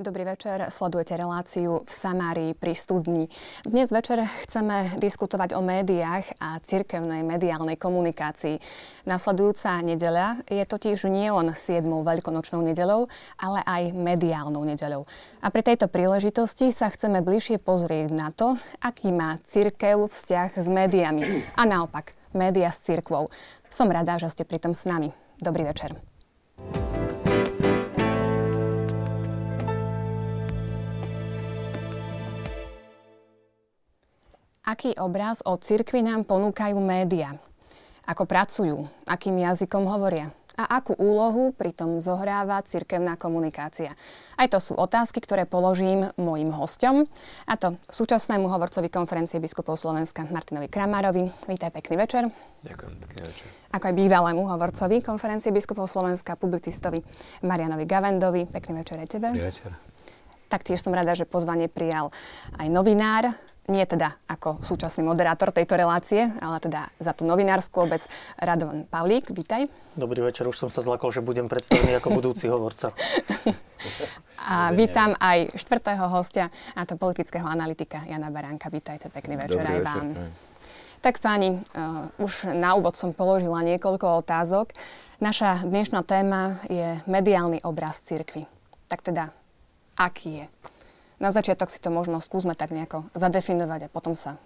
Dobrý večer, sledujete reláciu v Samárii pri studni. Dnes večer chceme diskutovať o médiách a cirkevnej mediálnej komunikácii. Nasledujúca nedeľa je totiž nie len 7. veľkonočnou nedeľou, ale aj mediálnou nedeľou. A pri tejto príležitosti sa chceme bližšie pozrieť na to, aký má cirkev vzťah s médiami a naopak média s cirkvou. Som rada, že ste pritom s nami. Dobrý večer. Aký obraz o cirkvi nám ponúkajú médiá? Ako pracujú? Akým jazykom hovoria? A akú úlohu pritom zohráva cirkevná komunikácia? Aj to sú otázky, ktoré položím mojim hosťom, a to súčasnému hovorcovi Konferencie biskupov Slovenska Martinovi Kramárovi. Vítaj, pekný večer. Ďakujem, pekný večer. Ako aj bývalému hovorcovi Konferencie biskupov Slovenska publicistovi Marianovi Gavendovi. Pekný večer aj tebe. Dobrý večer. Taktiež som rada, že pozvanie prijal aj novinár, nie teda ako súčasný moderátor tejto relácie, ale teda za tú novinárskú obec, Radovan Pavlík. Vítaj. Dobrý večer, už som sa zlakol, že budem predstavený ako budúci hovorca. A vítam aj štvrtého hostia, a to politického analytika Jana Baránka. Vítajte, pekný večer. Dobrý aj vám. Večer. Tak páni, už na úvod som položila niekoľko otázok. Naša dnešná téma je mediálny obraz cirkvi. Tak teda, aký je? Na začiatok si to možno skúsme tak nejako zadefinovať a potom sa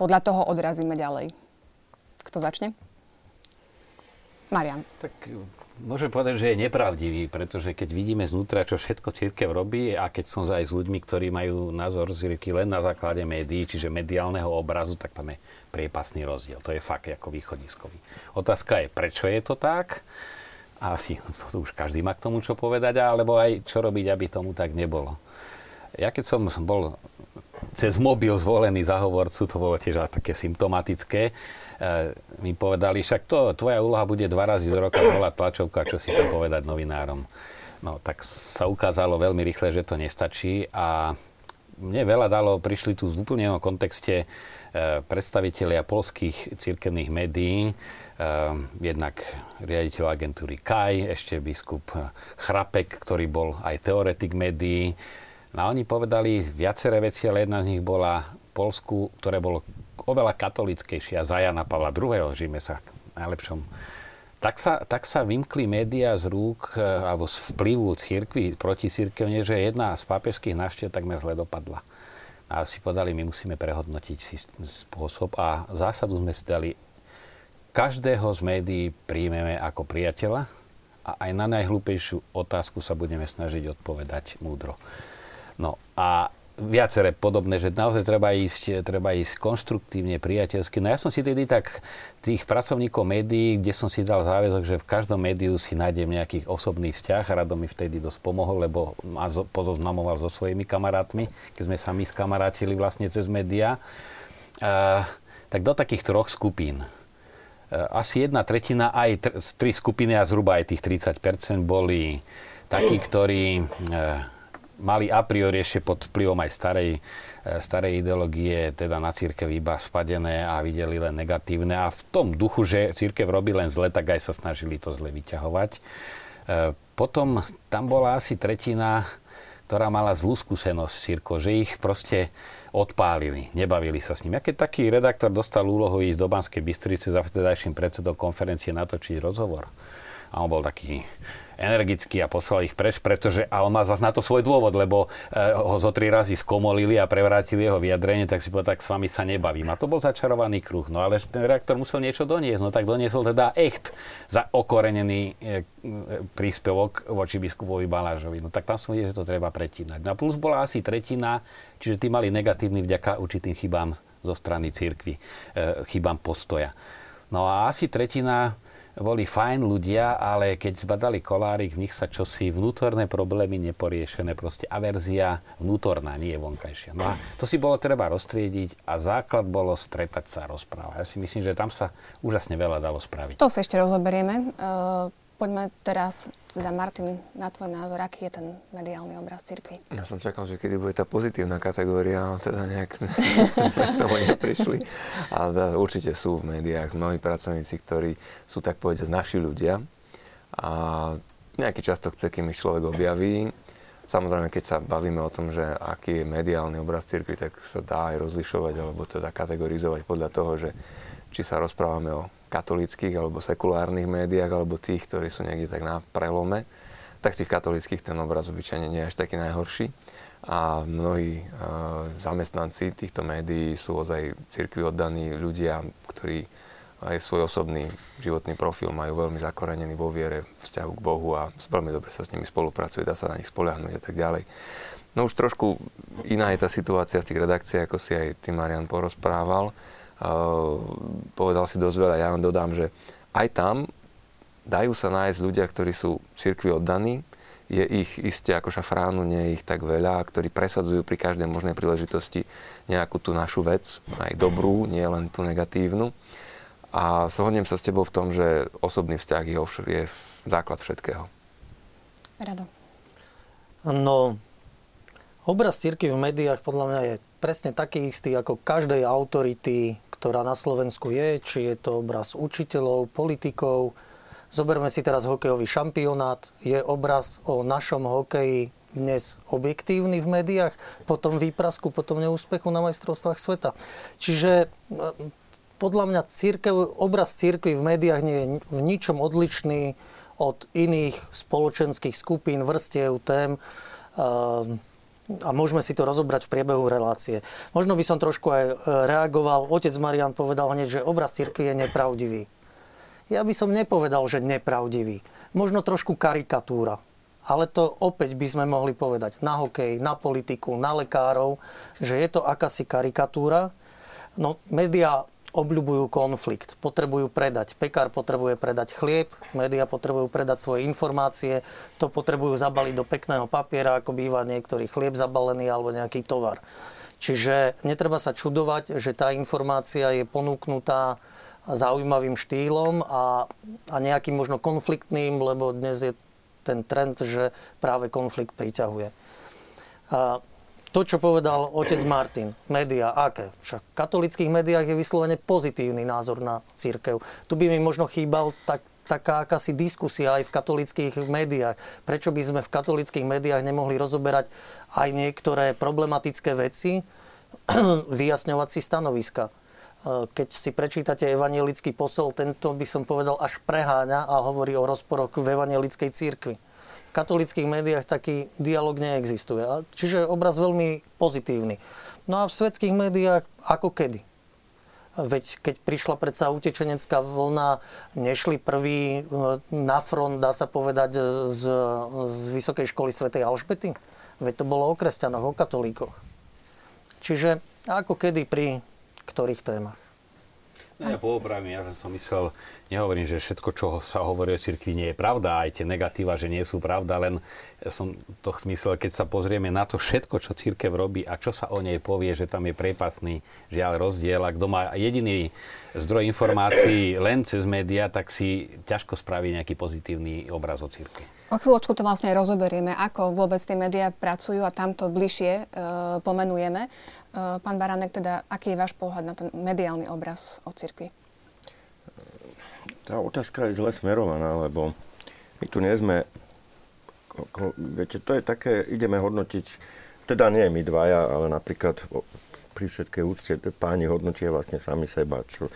podľa toho odrazíme ďalej. Kto začne? Marian. Tak môžem povedať, že je nepravdivý, pretože keď vidíme znútra, čo všetko cirkev robí, a keď som aj s ľuďmi, ktorí majú názor cirkvi len na základe médií, čiže mediálneho obrazu, tak tam je priepasný rozdiel. To je fakt ako východiskový. Otázka je, prečo je to tak? A asi to už každý má k tomu čo povedať, alebo aj čo robiť, aby tomu tak nebolo. Ja keď som bol cez mobil zvolený za hovorcu, to bolo tiež také symptomatické, mi povedali, však to, tvoja úloha bude 2 razy do roka volať tlačovka, čo si tam povedať novinárom. No tak sa ukázalo veľmi rýchle, že to nestačí, a mne veľa dalo, prišli tu v úplne inom kontexte predstavitelia poľských cirkevných médií, jednak riaditeľ agentúry KAJ, ešte biskup Chrapek, ktorý bol aj teoretik médií. No oni povedali viaceré veci, ale jedna z nich bola Poľsku, ktoré bolo oveľa katolickejšie za Jana Pavla II. Žijeme sa najlepšom. Tak sa vymkli médiá z rúk alebo z vplyvu cirkvi proti cirkevne, že jedna z pápežských návštev takmer zle dopadla. A si povedali, my musíme prehodnotiť spôsob, a zásadu sme si dali, každého z médií príjmeme ako priateľa a aj na najhlúpejšiu otázku sa budeme snažiť odpovedať múdro. No a viaceré podobné, že naozaj treba ísť konštruktívne, priateľsky. No ja som si tedy tak tých pracovníkov médií, kde som si dal záväzok, že v každom médiu si nájdem nejaký osobný vzťah. Rado mi vtedy dosť pomohol, lebo ma pozoznamoval so svojimi kamarátmi, keď sme sa my skamarátili vlastne cez médiá. Tak do takých 3 skupín. Asi 1/3, aj 3 skupiny a zhruba aj tých 30% boli takí, ktorí mali a priori ešte pod vplyvom aj starej ideológie, teda na cirkev iba spadené a videli len negatívne. A v tom duchu, že cirkev robí len zle, tak aj sa snažili to zle vyťahovať. Potom tam bola asi 1/3, ktorá mala zlú skúsenosť s cirkvou, že ich proste odpálili, nebavili sa s ním. Ja keď taký redaktor dostal úlohu ísť do Banskej Bystrice za vtedajším predsedom konferencie natočiť rozhovor, a on bol taký energický a poslal ich preč, pretože, a on má zase na to svoj dôvod, lebo ho zo 3 razy skomolili a prevrátili jeho vyjadrenie, tak si povedal, tak s vami sa nebavím. A to bol začarovaný kruh. No ale ten redaktor musel niečo doniesť, no tak doniesol teda echt za okorenený príspevok voči biskupovi Balážovi. No tak tam som videl, že to treba pretínať. No plus bola asi 1/3, čiže tí mali negatívny vďaka určitým chybám zo strany cirkvi, chybám postoja. No a asi 1/3 boli fajn ľudia, ale keď zbadali kolárik, v nich sa čosi vnútorné problémy neporiešené, proste averzia vnútorná, nie vonkajšia. No a to si bolo treba roztriediť a základ bolo stretať sa a rozprávať. Ja si myslím, že tam sa úžasne veľa dalo spraviť. To sa ešte rozoberieme. Poďme teraz, teda Martin, na tvoj názor, aký je ten mediálny obraz cirkvi. Ja som čakal, že kedy bude tá pozitívna kategória, ale teda nejak sme k tomu neprišli. Ale teda určite sú v médiách mnohí pracovníci, ktorí sú, tak povedať, naši ľudia. A nejaký čas to chce, kým ich človek objaví. Samozrejme, keď sa bavíme o tom, že aký je mediálny obraz cirkvi, tak sa dá aj rozlišovať alebo teda kategorizovať podľa toho, že či sa rozprávame o katolíckych alebo sekulárnych médiách alebo tých, ktorí sú niekde tak na prelome, tak tých katolíckych ten obraz obyčajne nie je až taký najhorší. A mnohí zamestnanci týchto médií sú ozaj cirkvi oddaní ľudia, ktorí aj svoj osobný životný profil majú veľmi zakorenený vo viere, vzťahu k Bohu a veľmi dobre sa s nimi spolupracuje, dá sa na nich spoľahnúť a tak ďalej. No už trošku iná je tá situácia v tých redakciách, ako si aj ty, Marian, porozprával. Povedal si dosť veľa, ja vám dodám, že aj tam dajú sa nájsť ľudia, ktorí sú cirkvi oddaní, je ich isté ako šafránu, nie je ich tak veľa, ktorí presadzujú pri každej možnej príležitosti nejakú tú našu vec, aj dobrú, nie len tú negatívnu. A zhodnem sa s tebou v tom, že osobný vzťah je základ všetkého. Rado. No, obraz cirkvi v médiách podľa mňa je presne taký istý ako každej autority, ktorá na Slovensku je, či je to obraz učiteľov, politikov. Zoberme si teraz hokejový šampionát. Je obraz o našom hokeji dnes objektívny v médiách, potom výprasku, potom neúspechu na majstrovstvách sveta. Čiže podľa mňa obraz cirkvi v médiách nie je v ničom odlišný od iných spoločenských skupín, vrstiev, tém a môžeme si to rozobrať v priebehu relácie. Možno by som trošku aj reagoval. Otec Marian povedal hneď, že obraz cirkvi je nepravdivý. Ja by som nepovedal, že nepravdivý. Možno trošku karikatúra. Ale to opäť by sme mohli povedať na hokej, na politiku, na lekárov, že je to akási karikatúra. No, médiá obľubujú konflikt, potrebujú predať. Pekár potrebuje predať chlieb, médiá potrebujú predať svoje informácie, to potrebujú zabaliť do pekného papiera, ako býva niektorý chlieb zabalený alebo nejaký tovar. Čiže netreba sa čudovať, že tá informácia je ponúknutá zaujímavým štýlom a nejakým možno konfliktným, lebo dnes je ten trend, že práve konflikt priťahuje. To, čo povedal otec Martin, médiá, aké? Však v katolických médiách je vyslovene pozitívny názor na cirkev. Tu by mi možno chýbal taká akási diskusia aj v katolických médiách. Prečo by sme v katolických médiách nemohli rozoberať aj niektoré problematické veci, vyjasňovať si stanoviska? Keď si prečítate evanjelický posol, tento by som povedal až preháňa a hovorí o rozporoch v evanjelickej cirkvi. V katolíckych médiách taký dialog neexistuje. Čiže obraz veľmi pozitívny. No a v svetských médiách ako kedy? Veď keď prišla predsa utečenecká vlna, nešli prví na front, dá sa povedať, z Vysokej školy svätej Alžbety. Veď to bolo o kresťanoch, o katolíkoch. Čiže ako kedy, pri ktorých témach? No ja poopravím, ja som myslel, nehovorím, že všetko, čo sa hovorí o cirkvi, nie je pravda, aj tie negatíva, že nie sú pravda, len som to myslel, keď sa pozrieme na to všetko, čo cirkev robí a čo sa o nej povie, že tam je prepasný žiaľ rozdiel a kto má jediný zdroj informácií len cez médiá, tak si ťažko spraví nejaký pozitívny obraz o cirkvi. O chvíľočku to vlastne rozoberieme, ako vôbec tie médiá pracujú a tamto bližšie pomenujeme. Pán Baránek, teda, aký je váš pohľad na ten mediálny obraz o cirkvi? Tá otázka je zle smerovaná, lebo my tu nie sme, viete, to je také, ideme hodnotiť, teda nie my dvaja, ale napríklad pri všetkej úcte páni hodnotia vlastne sami seba, čo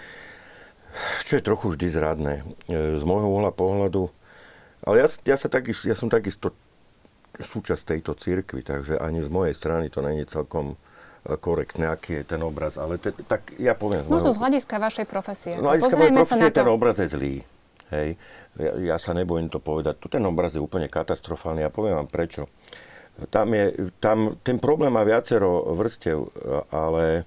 je trochu vždy zradné. Z môjho uhla pohľadu, ale ja som takisto súčasť tejto cirkvi, takže ani z mojej strany to nie je celkom korektné, aký je ten obraz, ale tak ja poviem... Možno z hľadiska vašej profesie. Z hľadiska mojej profesie ten obraz je zlý. Hej. Ja sa nebojím to povedať. Tu ten obraz je úplne katastrofálny a poviem vám prečo. Tam ten problém má viacero vrstev, ale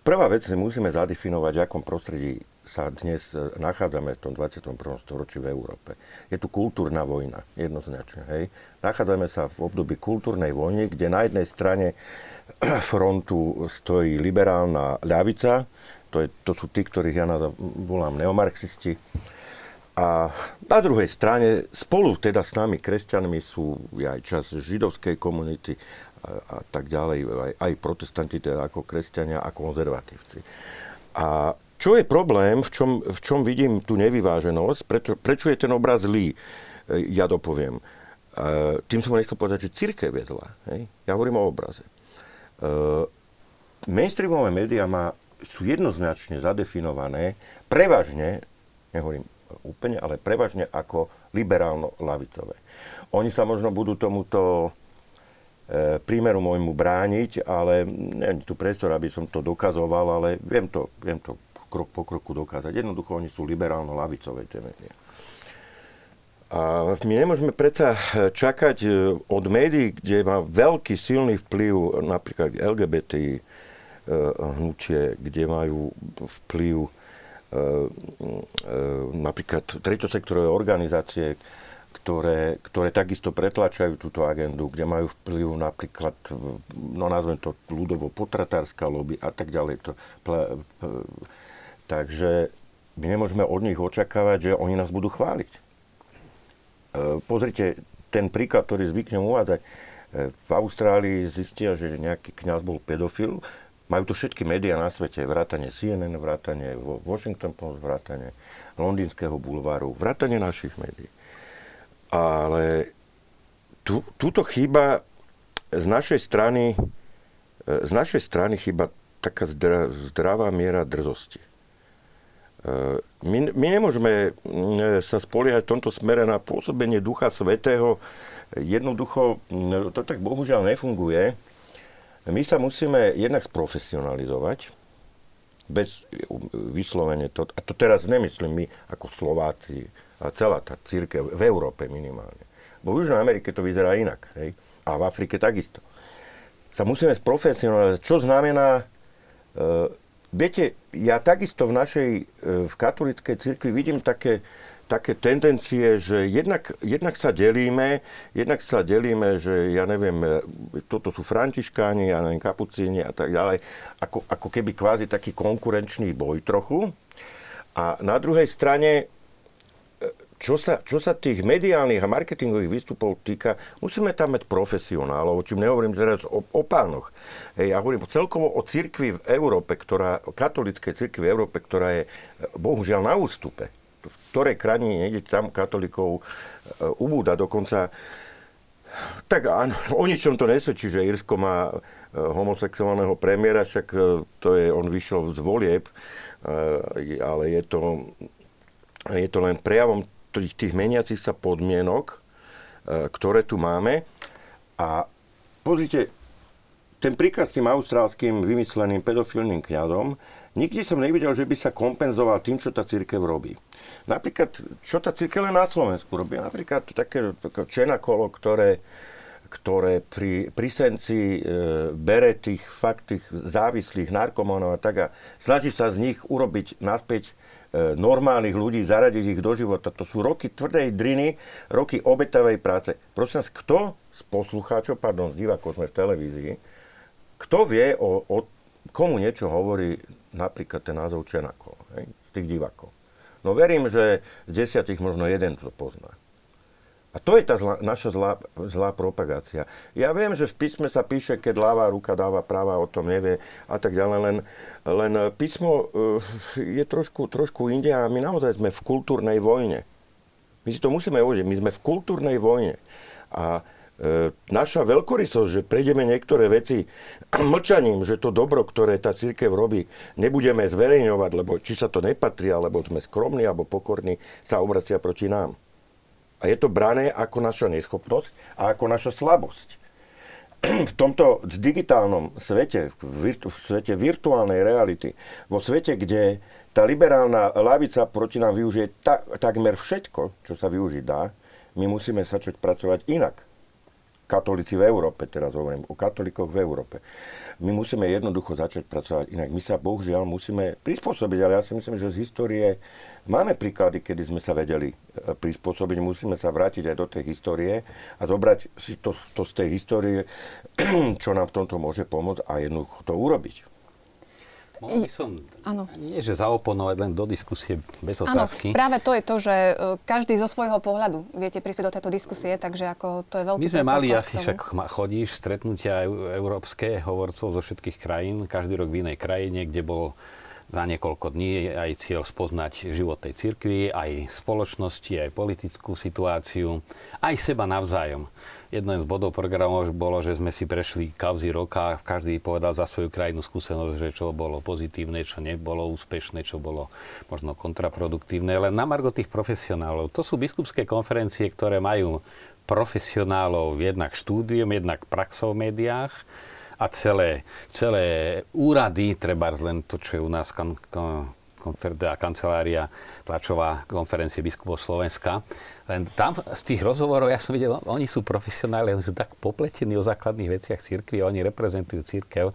prvá vec si musíme zadefinovať, v akom prostredí sa dnes nachádzame v tom 21. storočí v Európe. Je tu kultúrna vojna, jednoznačne. Hej. Nachádzame sa v období kultúrnej vojny, kde na jednej strane frontu stojí liberálna ľavica, to sú tí, ktorých ja volám neomarxisti, a na druhej strane spolu teda s nami kresťanmi sú aj časť židovskej komunity a tak ďalej, aj protestanti teda ako kresťania a konzervatívci. A čo je problém, v čom vidím tú nevyváženosť, prečo je ten obraz zlý, ja dopoviem. Tým som nechcel povedať, že cirkev je zlá. Hej? Ja hovorím o obraze. Mainstreamové médiá sú jednoznačne zadefinované, prevažne, nehovorím úplne, ale prevažne ako liberálno-lavicové. Oni sa možno budú tomuto prímeru môjmu brániť, ale neviem tu priestor, aby som to dokazoval, ale viem to krok po kroku dokázať. Jednoducho, oni sú liberálno-lavicové tie médiá. A my nemôžeme predsa čakať od médií, kde má veľký silný vplyv napríklad LGBT hnutie, kde majú vplyv napríklad tretosektorové organizácie, ktoré takisto pretlačajú túto agendu, kde majú vplyv napríklad, no nazvem to ľudovo potratárska lobby a tak ďalej. Takže my nemôžeme od nich očakávať, že oni nás budú chváliť. Pozrite, ten príklad, ktorý zvyknem uvádzať, v Austrálii zistia, že nejaký kňaz bol pedofil. Majú to všetky médiá na svete, vrátane CNN, vrátane Washington Post, vrátane Londýnskeho bulváru, vrátane našich médií. Ale túto chýba z našej strany chýba taká zdravá miera drzosti. My nemôžeme sa spoliehať v tomto smere na pôsobenie Ducha Svätého. Jednoducho, to tak bohužiaľ nefunguje. My sa musíme jednak sprofesionalizovať, bez vyslovene to, a to teraz nemyslím my ako Slováci, a celá tá cirkev v Európe minimálne. Bo v Južnej Amerike to vyzerá inak, hej? A v Afrike takisto. Sa musíme sprofesionalizovať, čo znamená, viete, ja takisto v katolíckej cirkvi vidím také tendencie, že jednak sa delíme, že ja neviem, toto sú františkáni, ja neviem, kapucíni a tak ďalej, ako keby kvázi taký konkurenčný boj trochu. A na druhej strane, čo sa tých mediálnych a marketingových výstupov týka, musíme tam mať profesionálov, o čím nehovorím teraz o pánoch. Ja hovorím celkovo o cirkvi v Európe, katolíckej cirkvi v Európe, ktorá je bohužiaľ na ústupe. V ktorej krajine nejde, tam katolíkov ubúda dokonca. Tak áno, o ničom to nesvedčí, že Írsko má homosexuálneho premiéra, však to je, on vyšiel z volieb, ale je to len prejavom tých meniacich sa podmienok, ktoré tu máme. A pozrite, ten príklad s tým austrálským vymysleným pedofilným kňazom, nikdy som nevidel, že by sa kompenzoval tým, čo tá cirkev robí. Napríklad, čo tá cirkev len na Slovensku robí? Napríklad také čenakolo, ktoré pri senci bere tých fakt tých závislých narkomanov a tak a snaží sa z nich urobiť naspäť normálnych ľudí, zaradiť ich do života. To sú roky tvrdej driny, roky obetavej práce. Prosím vás, kto z poslucháčov, pardon, z divákov, sme v televízii, kto vie, komu niečo hovorí napríklad ten názov Čenakov, hej, z tých divákov? No verím, že z 10 možno jeden to pozná. A to je tá naša zlá propagácia. Ja viem, že v písme sa píše, keď ľavá ruka dáva práva, o tom nevie a tak ďalej, len písmo je trošku inde a my naozaj sme v kultúrnej vojne. My si to musíme uvedieť, my sme v kultúrnej vojne. A naša veľkorysosť, že prejdeme niektoré veci mlčaním, že to dobro, ktoré tá cirkev robí, nebudeme zverejňovať, lebo či sa to nepatrí, alebo sme skromní, alebo pokorní, sa obracia proti nám. A je to brané ako naša neschopnosť a ako naša slabosť. V tomto digitálnom svete, v svete virtuálnej reality, vo svete, kde tá liberálna lavica proti nám využije takmer všetko, čo sa využiť dá, my musíme začať pracovať inak. Katolíci v Európe, teraz hovorím o katolíkoch v Európe. My musíme jednoducho začať pracovať inak. My sa bohužiaľ musíme prispôsobiť, ale ja si myslím, že z histórie máme príklady, kedy sme sa vedeli prispôsobiť. Musíme sa vrátiť aj do tej histórie a zobrať si to z tej histórie, čo nám v tomto môže pomôcť a jednoducho to urobiť. Mohol by som, nie že zaoponovať, len do diskusie bez otázky. Áno, práve to je to, že každý zo svojho pohľadu viete prispieť do tejto diskusie, takže ako to je veľký... My sme mali asi, však chodíš, stretnutia európske hovorcov zo všetkých krajín, každý rok v inej krajine, kde bol Za niekoľko dní je aj cieľ spoznať život tej cirkvi, aj spoločnosti, aj politickú situáciu, aj seba navzájom. Jedno z bodov programov bolo, že sme si prešli kauzy roka, každý povedal za svoju krajinu skúsenosť, že čo bolo pozitívne, čo nebolo úspešné, čo bolo možno kontraproduktívne. Len na margo tých profesionálov. To sú biskupské konferencie, ktoré majú profesionálov jednak štúdium, jednak praxou v médiách a celé úrady, trebárs len to, čo je u nás kancelária tlačová konferencie biskupov Slovenska. Len tam z tých rozhovorov ja som videl, oni sú profesionáli, oni sú tak popletení o základných veciach cirkvi, oni reprezentujú cirkev,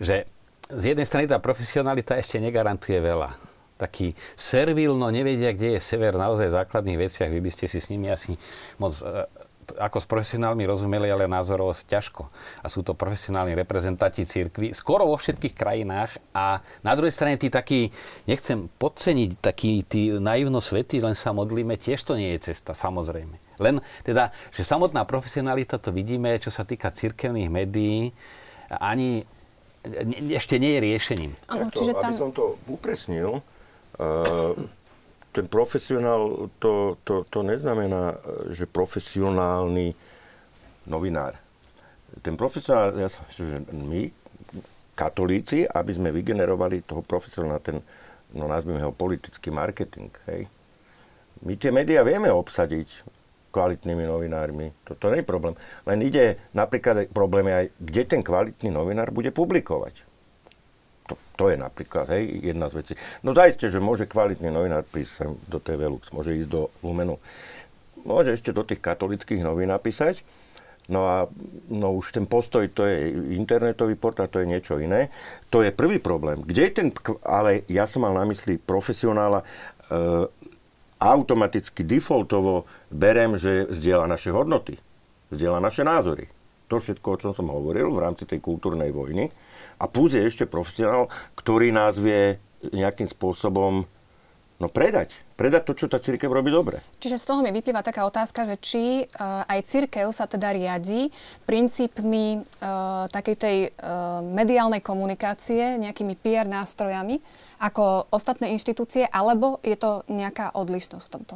že z jednej strany tá profesionalita ešte negarantuje veľa. Taký servilno nevedia, kde je sever naozaj v základných veciach. Vy by ste si s nimi asi moc, ako s profesionálmi rozumeli, ale názorovo ťažko. A sú to profesionálni reprezentanti cirkvi, skoro vo všetkých krajinách. A na druhej strane tí takí, nechcem podceniť, takí tí naivno svätí, len sa modlíme, tiež to nie je cesta, samozrejme. Len teda, že samotná profesionalita, to vidíme, čo sa týka cirkevných médií, ani ešte nie je riešením. Takto, aby som to upresnil, ten profesionál, to neznamená, že profesionálny novinár. Ten profesionál, ja som myslím, že my, katolíci, aby sme vygenerovali toho profesionála, ten, no nazvime ho politický marketing, hej. My tie médiá vieme obsadiť kvalitnými novinármi, to nie je problém. Len ide napríklad problém aj, kde ten kvalitný novinár bude publikovať. To je napríklad, hej, jedna z vecí. No zaiste, že môže kvalitný novinár prísť do TV Lux, môže ísť do Lumenu. Môže ešte do tých katolických novín napísať. No a no už ten postoj, to je internetový portál, to je niečo iné. To je prvý problém. Kde je ten, ale ja som mal na mysli profesionála, automaticky, defaultovo berem, že zdieľa naše hodnoty, zdieľa naše názory. To všetko, o čom som hovoril v rámci tej kultúrnej vojny. A plus je ešte profesionál, ktorý nás vie nejakým spôsobom predať to, čo tá cirkev robí dobre. Čiže z toho mi vyplýva taká otázka, že či aj cirkev sa teda riadi princípmi takej tej mediálnej komunikácie, nejakými PR nástrojami ako ostatné inštitúcie, alebo je to nejaká odlišnosť v tomto?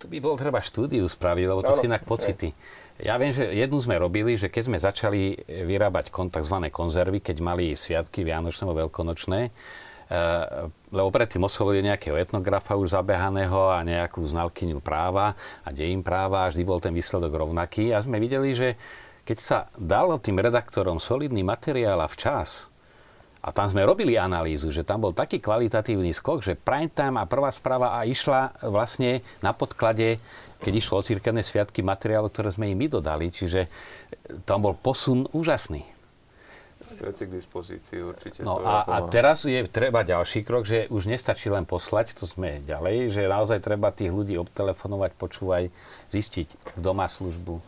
To by bolo treba štúdiu spraviť, lebo to sú inak pocity. Ja viem, že jednu sme robili, že keď sme začali vyrábať tzv. Konzervy, keď mali sviatky vianočné a veľkonočné, lebo predtým oslovili nejakého etnografa už zabehaného a nejakú znalkyňu práva a dejín práva, a vždy bol ten výsledok rovnaký. A sme videli, že keď sa dalo tým redaktorom solidný materiál a včas, a tam sme robili analýzu, že tam bol taký kvalitatívny skok, že prime time a prvá správa a išla vlastne na podklade, keď išlo o cirkevné sviatky, materiálu, ktoré sme im my dodali. Čiže tam bol posun úžasný. Veci k dispozícii určite. No a teraz je treba ďalší krok, že už nestačí len poslať, to sme ďalej, že naozaj treba tých ľudí obtelefonovať, počúvať, zistiť, kto má službu.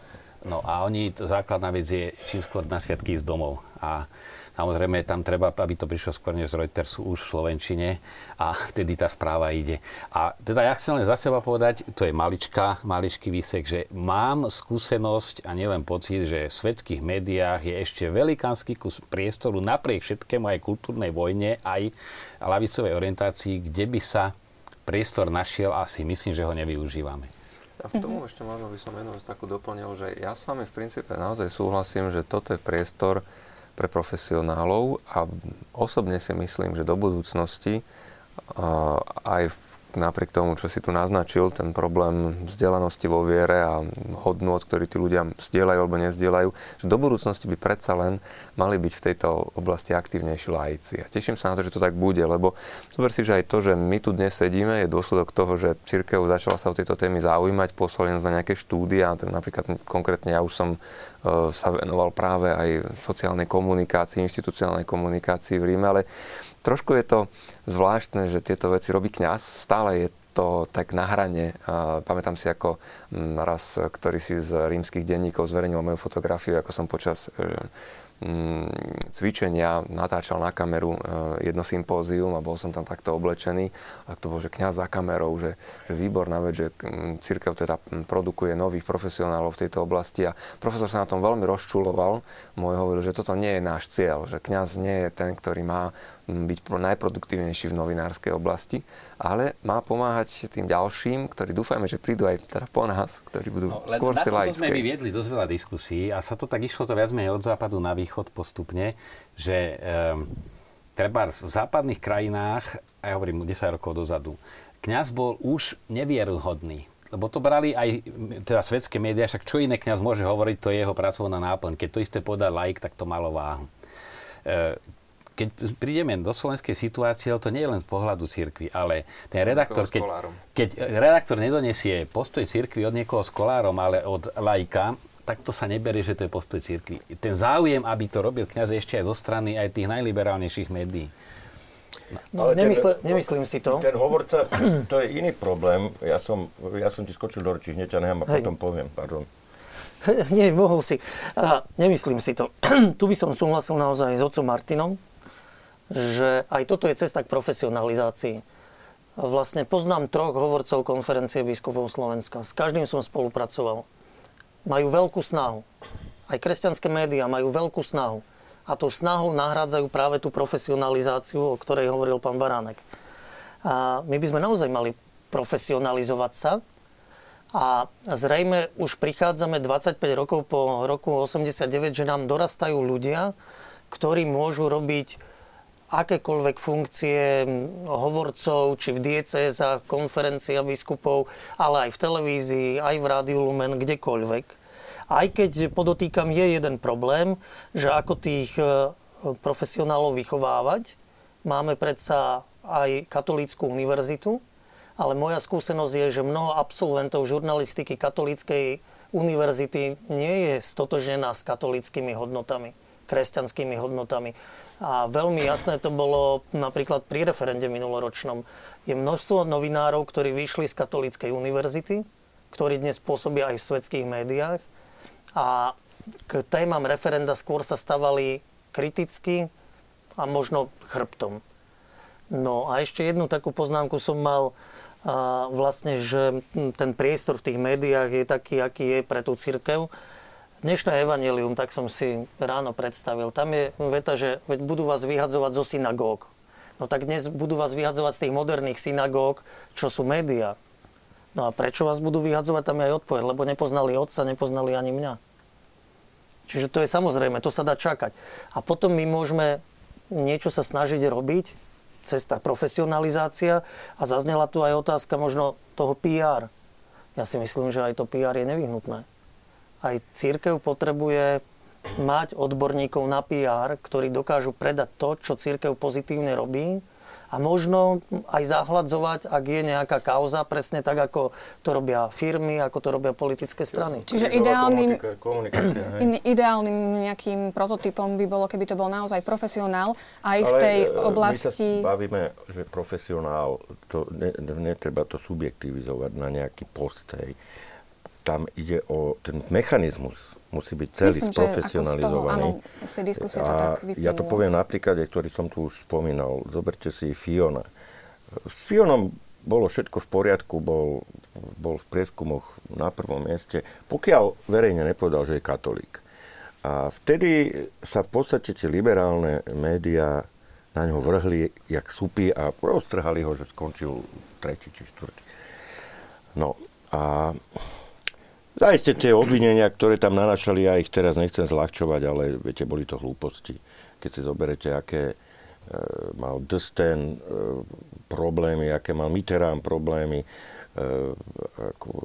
No a oni, základná vec je čím skôr na sviatky ísť domov. A samozrejme, tam treba, aby to prišlo skôr než z Reutersu už v slovenčine a vtedy tá správa ide. A teda ja chcem len za seba povedať, to je maličký výsek, že mám skúsenosť a nielen pocit, že v svetských médiách je ešte velikánsky kus priestoru napriek všetkému aj kultúrnej vojne, aj ľavicovej orientácii, kde by sa priestor našiel, asi myslím, že ho nevyužívame. A v tom ešte možno by som jednu takú doplnil, že ja s vami v princípe naozaj súhlasím, že toto je priestor pre profesionálov a osobne si myslím, že do budúcnosti aj napriek tomu, čo si tu naznačil, ten problém vzdelanosti vo viere a hodnôt, ktorý tí ľudia vzdelajú alebo nezdelajú, že do budúcnosti by predsa len mali byť v tejto oblasti aktívnejší laici. A teším sa na to, že to tak bude, lebo zober si, že aj to, že my tu dnes sedíme, je dôsledok toho, že cirkev začala sa o tejto témy zaujímať, poslali nás na nejaké štúdia, napríklad konkrétne ja už som sa venoval práve aj sociálnej komunikácii, inštitucionálnej komunikácii v Ríme, ale trošku je to zvláštne, že tieto veci robí kňaz. Stále je to tak na hrane. Pamätám si, ako raz, ktorý si z rímskych denníkov zverejnil moju fotografiu, ako som počas cvičenia natáčal na kameru jedno sympózium a bol som tam takto oblečený. A to bol, že kňaz za kamerou, že výborná vec, že cirkev teda produkuje nových profesionálov v tejto oblasti. A profesor sa na tom veľmi rozčuloval. Môj hovoril, že toto nie je náš cieľ, že kňaz nie je ten, ktorý má byť najproduktívnejší v novinárskej oblasti, ale má pomáhať tým ďalším, ktorí dúfajme, že prídu aj teda po nás, ktorí budú skôr z tej laickej. Na tomto sme vyviedli dosť veľa diskusí a sa to tak išlo to viac menej od západu na východ postupne, že treba v západných krajinách, ja hovorím 10 rokov dozadu, kňaz bol už nevieruhodný. Lebo to brali aj teda svetské médiá, však čo iné kňaz môže hovoriť, to je jeho pracovná náplň. Keď to isté povedal laik, tak to malo váhu. Keď prídeme do slovenskej situácie, to nie je len z pohľadu cirkvi, ale ten redaktor, keď redaktor nedonesie postoj cirkvi od niekoho s kolárom, ale od laika, tak to sa neberie, že to je postoj cirkvi. Ten záujem, aby to robil kňaz ešte aj zo strany aj tých najliberálnejších médií. No, nemyslím si to. Ten hovorca, to je iný problém. Ja som ti skočil do rečí, hneď ťa nechám a potom poviem, pardon. Nie, mohol si. Nemyslím si to. Tu by som súhlasil naozaj s otcom Martinom, že aj toto je cesta k profesionalizácii. Vlastne poznám troch hovorcov konferencie biskupov Slovenska. S každým som spolupracoval. Majú veľkú snahu. Aj kresťanské médiá majú veľkú snahu. A tou snahou nahrádzajú práve tú profesionalizáciu, o ktorej hovoril pán Baránek. A my by sme naozaj mali profesionalizovať sa. A zrejme už prichádzame 25 rokov po roku 89, že nám dorastajú ľudia, ktorí môžu robiť akékoľvek funkcie hovorcov, či v diecézach, konferencia biskupov, ale aj v televízii, aj v Rádiu Lumen, kdekoľvek. Aj keď podotýkam, je jeden problém, že ako tých profesionálov vychovávať. Máme predsa aj Katolícku univerzitu, ale moja skúsenosť je, že mnoho absolventov žurnalistiky Katolíckej univerzity nie je stotožnená s katolíckymi hodnotami, kresťanskými hodnotami. A veľmi jasné to bolo napríklad pri referende minuloročnom. Je množstvo novinárov, ktorí vyšli z Katolíckej univerzity, ktorí dnes pôsobia aj v svetských médiách. A k témam referenda skôr sa stavali kriticky a možno chrbtom. No a ešte jednu takú poznámku som mal, vlastne, že ten priestor v tých médiách je taký, aký je pre tú cirkev. Dnešné evanjelium, tak som si ráno predstavil, tam je veta, že budú vás vyhadzovať zo synagóg. No tak dnes budú vás vyhadzovať z tých moderných synagóg, čo sú médiá. No a prečo vás budú vyhadzovať, tam je aj odpoveď, lebo nepoznali otca, nepoznali ani mňa. Čiže to je samozrejme, to sa dá čakať. A potom my môžeme niečo sa snažiť robiť, cesta profesionalizácia a zaznela tu aj otázka možno toho PR. Ja si myslím, že aj to PR je nevyhnutné. Aj cirkev potrebuje mať odborníkov na PR, ktorí dokážu predať to, čo cirkev pozitívne robí a možno aj zahladzovať, ak je nejaká kauza, presne tak, ako to robia firmy, ako to robia politické strany. Čiže ideálnym nejakým prototypom by bolo, keby to bol naozaj profesionál aj v tej oblasti. My sa bavíme, že profesionál, to netreba to subjektivizovať na nejaký postej. Tam ide o ten mechanizmus, musí byť celý sprofesionalizovaný. A ja to poviem na príklade, ktorý som tu už spomínal. Zoberte si Fiona. S Fionom bolo všetko v poriadku, bol v prieskumoch na prvom mieste, pokiaľ verejne nepovedal, že je katolík. A vtedy sa v podstate tie liberálne médiá na ňo vrhli jak supy a roztrhali ho, že skončil tretí či štvrtý. No a zajisté tie obvinenia, ktoré tam nanášali, ja ich teraz nechcem zľahčovať, ale viete, boli to hlúposti. Keď si zoberete, aké mal Dsten problémy, aké mal Mitterrand problémy,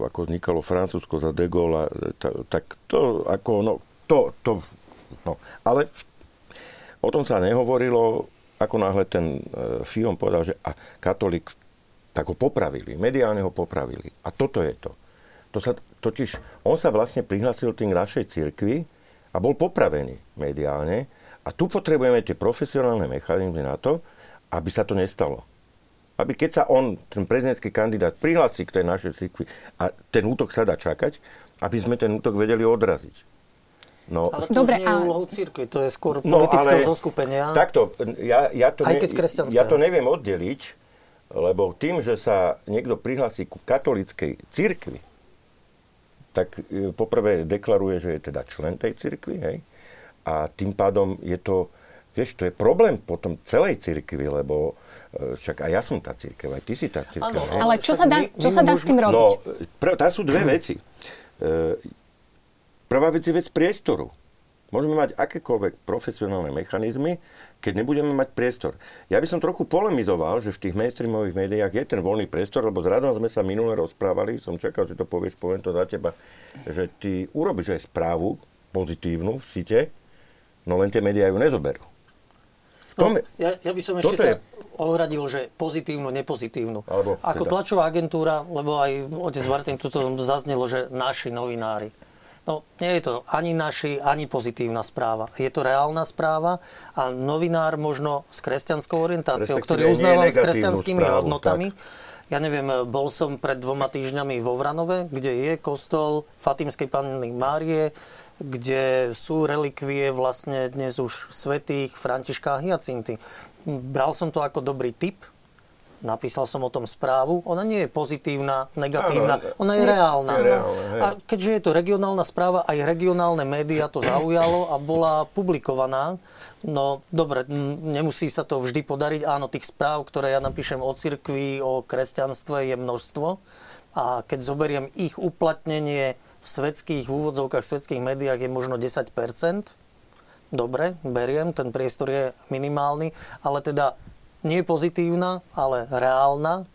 ako vznikalo Francúzsko za de Gaulle, tak to ako, no. Ale o tom sa nehovorilo, ako náhle ten Fion povedal, že katolík, tak ho popravili, mediálne ho popravili. A toto je to. Totiž on sa vlastne prihlásil tým našej cirkvi a bol popravený mediálne. A tu potrebujeme tie profesionálne mechanizmy na to, aby sa to nestalo. aby keď sa on, ten prezidentský kandidát, prihlási k tej našej cirkvi a ten útok sa dá čakať, aby sme ten útok vedeli odraziť. No, ale to dobre, už nie je úlohou cirkvi, to je skôr politického zoskupenia. Takto, ja to neviem oddeliť, lebo tým, že sa niekto prihlási ku katolíckej cirkvi, tak poprvé deklaruje, že je teda člen tej cirkvi, hej? A tým pádom je to, vieš, to je problém potom celej cirkvi, lebo však aj ja som tá cirkev, aj ty si tá cirkev. Ano, ale čo sa dá s tým robiť? No, tam sú dve veci. Prvá vec je vec priestoru. Môžeme mať akékoľvek profesionálne mechanizmy, keď nebudeme mať priestor. Ja by som trochu polemizoval, že v tých mainstreamových médiách je ten voľný priestor, lebo z Radom sme sa minule rozprávali, som čakal, že to povieš, poviem to za teba, že ty urobíš aj správu pozitívnu v site, no len tie médiá ju nezoberú. Ja by som ešte sa ohradil, že pozitívnu, nepozitívnu. Ako teda tlačová agentúra, lebo aj otec Martin tuto zaznelo, že naši novinári. No, nie je to ani naši, ani pozitívna správa. Je to reálna správa a novinár možno s kresťanskou orientáciou, ktorý uznávam s kresťanskými hodnotami. Tak. Ja neviem, bol som pred 2 týždňami vo Vranove, kde je kostol Fatimskej Panny Márie, kde sú relikvie vlastne dnes už svätých Františka a Hyacinty. Bral som to ako dobrý tip. Napísal som o tom správu. Ona nie je pozitívna, negatívna. Ona je reálna. A keďže je to regionálna správa, aj regionálne médiá to zaujalo a bola publikovaná. No dobre, nemusí sa to vždy podariť. Áno, tých správ, ktoré ja napíšem o cirkvi, o kresťanstve je množstvo. A keď zoberiem ich uplatnenie v svetských, v úvodzovkách svetských médiách je možno 10%. Dobre, beriem, ten priestor je minimálny, ale teda nie pozitívna, ale reálna,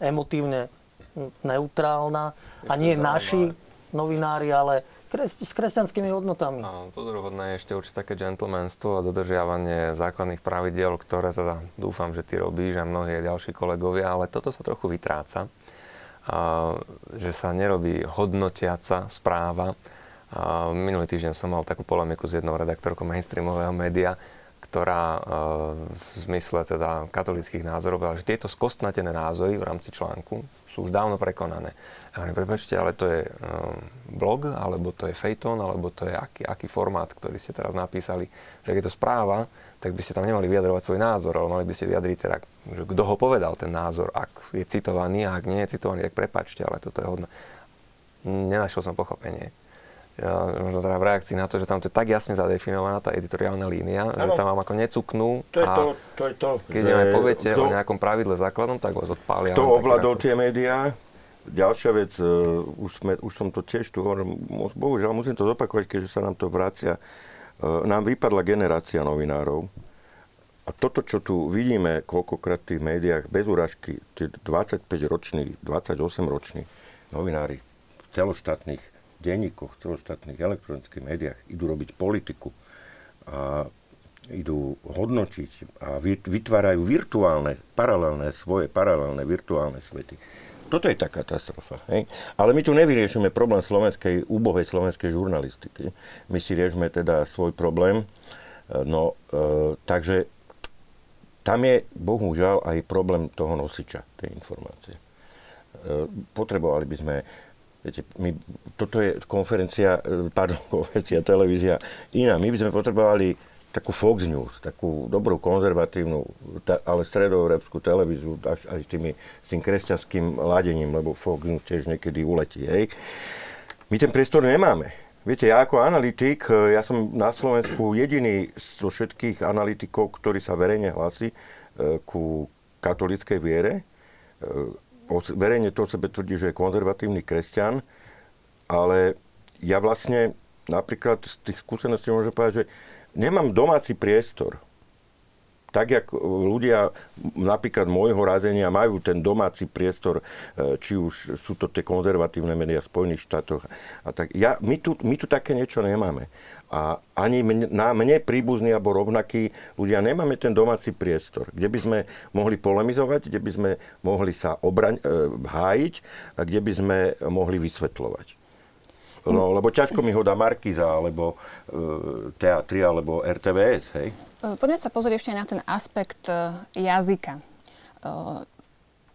emotívne neutrálna a nie naši novinári, ale s kresťanskými hodnotami. Áno, pozoruhodné je ešte určite také gentlemanstvo a dodržiavanie základných pravidiel, ktoré teda dúfam, že ty robíš a mnohí ďalší kolegovia, ale toto sa trochu vytráca, že sa nerobí hodnotiaca správa. Minulý týždeň som mal takú polemiku s jednou redaktorkou mainstreamového média, ktorá v zmysle teda katolíckych názorov, ale že tieto skostnatené názory v rámci článku sú už dávno prekonané. A prepáčte, ale to je blog, alebo to je fejton, alebo to je aký formát, ktorý ste teraz napísali. Že keď je to správa, tak by ste tam nemali vyjadrovať svoj názor, ale mali by ste vyjadriť teda, že kto ho povedal ten názor, ak je citovaný a ak nie je citovaný, tak prepáčte, ale toto je hodno. Nenašiel som pochopenie. Možno teda v reakcii na to, že tam to je tak jasne zadefinovaná tá editoriálna línia, že tam vám ako necuknú to je to, keď vám poviete o nejakom pravidle základnom, tak vás odpália. To ovládol tie médiá. Ďalšia vec, už som to tiež tu hovoril, bohužiaľ musím to zopakovať, keďže sa nám to vracia. Nám vypadla generácia novinárov a toto, čo tu vidíme koľkokrát v tých médiách, bez urážky, tie 25-roční, 28-roční novinári v celoštátnych denníkoch, celoštátnych elektronických médiách idú robiť politiku a idú hodnotiť a vytvárajú virtuálne, paralelné virtuálne svety. Toto je tá katastrofa. Hej? Ale my tu nevyriešime problém úbohej slovenskej žurnalistiky. My si riešme teda svoj problém. No, takže tam je bohužiaľ aj problém toho nosiča, tej informácie. Potrebovali by sme. Viete, toto je konferencia televízia iná. My by sme potrebovali takú Fox News, takú dobrú, konzervatívnu, ale stredoeurópsku televíziu aj s tým kresťanským ladením, lebo Fox News tiež niekedy uletí. Hej. My ten priestor nemáme. Viete, ja ako analytik, ja som na Slovensku jediný zo všetkých analytikov, ktorý sa verejne hlási ku katolíckej viere, verejne to o sebe tvrdí, že je konzervatívny kresťan, ale ja vlastne napríklad z tých skúseností môžem povedať, že nemám domáci priestor. Tak, jak ľudia napríklad môjho razenia majú ten domáci priestor, či už sú to tie konzervatívne médiá v Spojených štátoch. A tak. My tu také niečo nemáme. A ani mne príbuzní alebo rovnakí ľudia nemáme ten domáci priestor, kde by sme mohli polemizovať, kde by sme mohli sa hájiť a kde by sme mohli vysvetľovať. No, lebo ťažko mi ho dá Markíza, alebo Teatri, alebo RTVS, hej? Poďme sa pozrieť ešte na ten aspekt jazyka.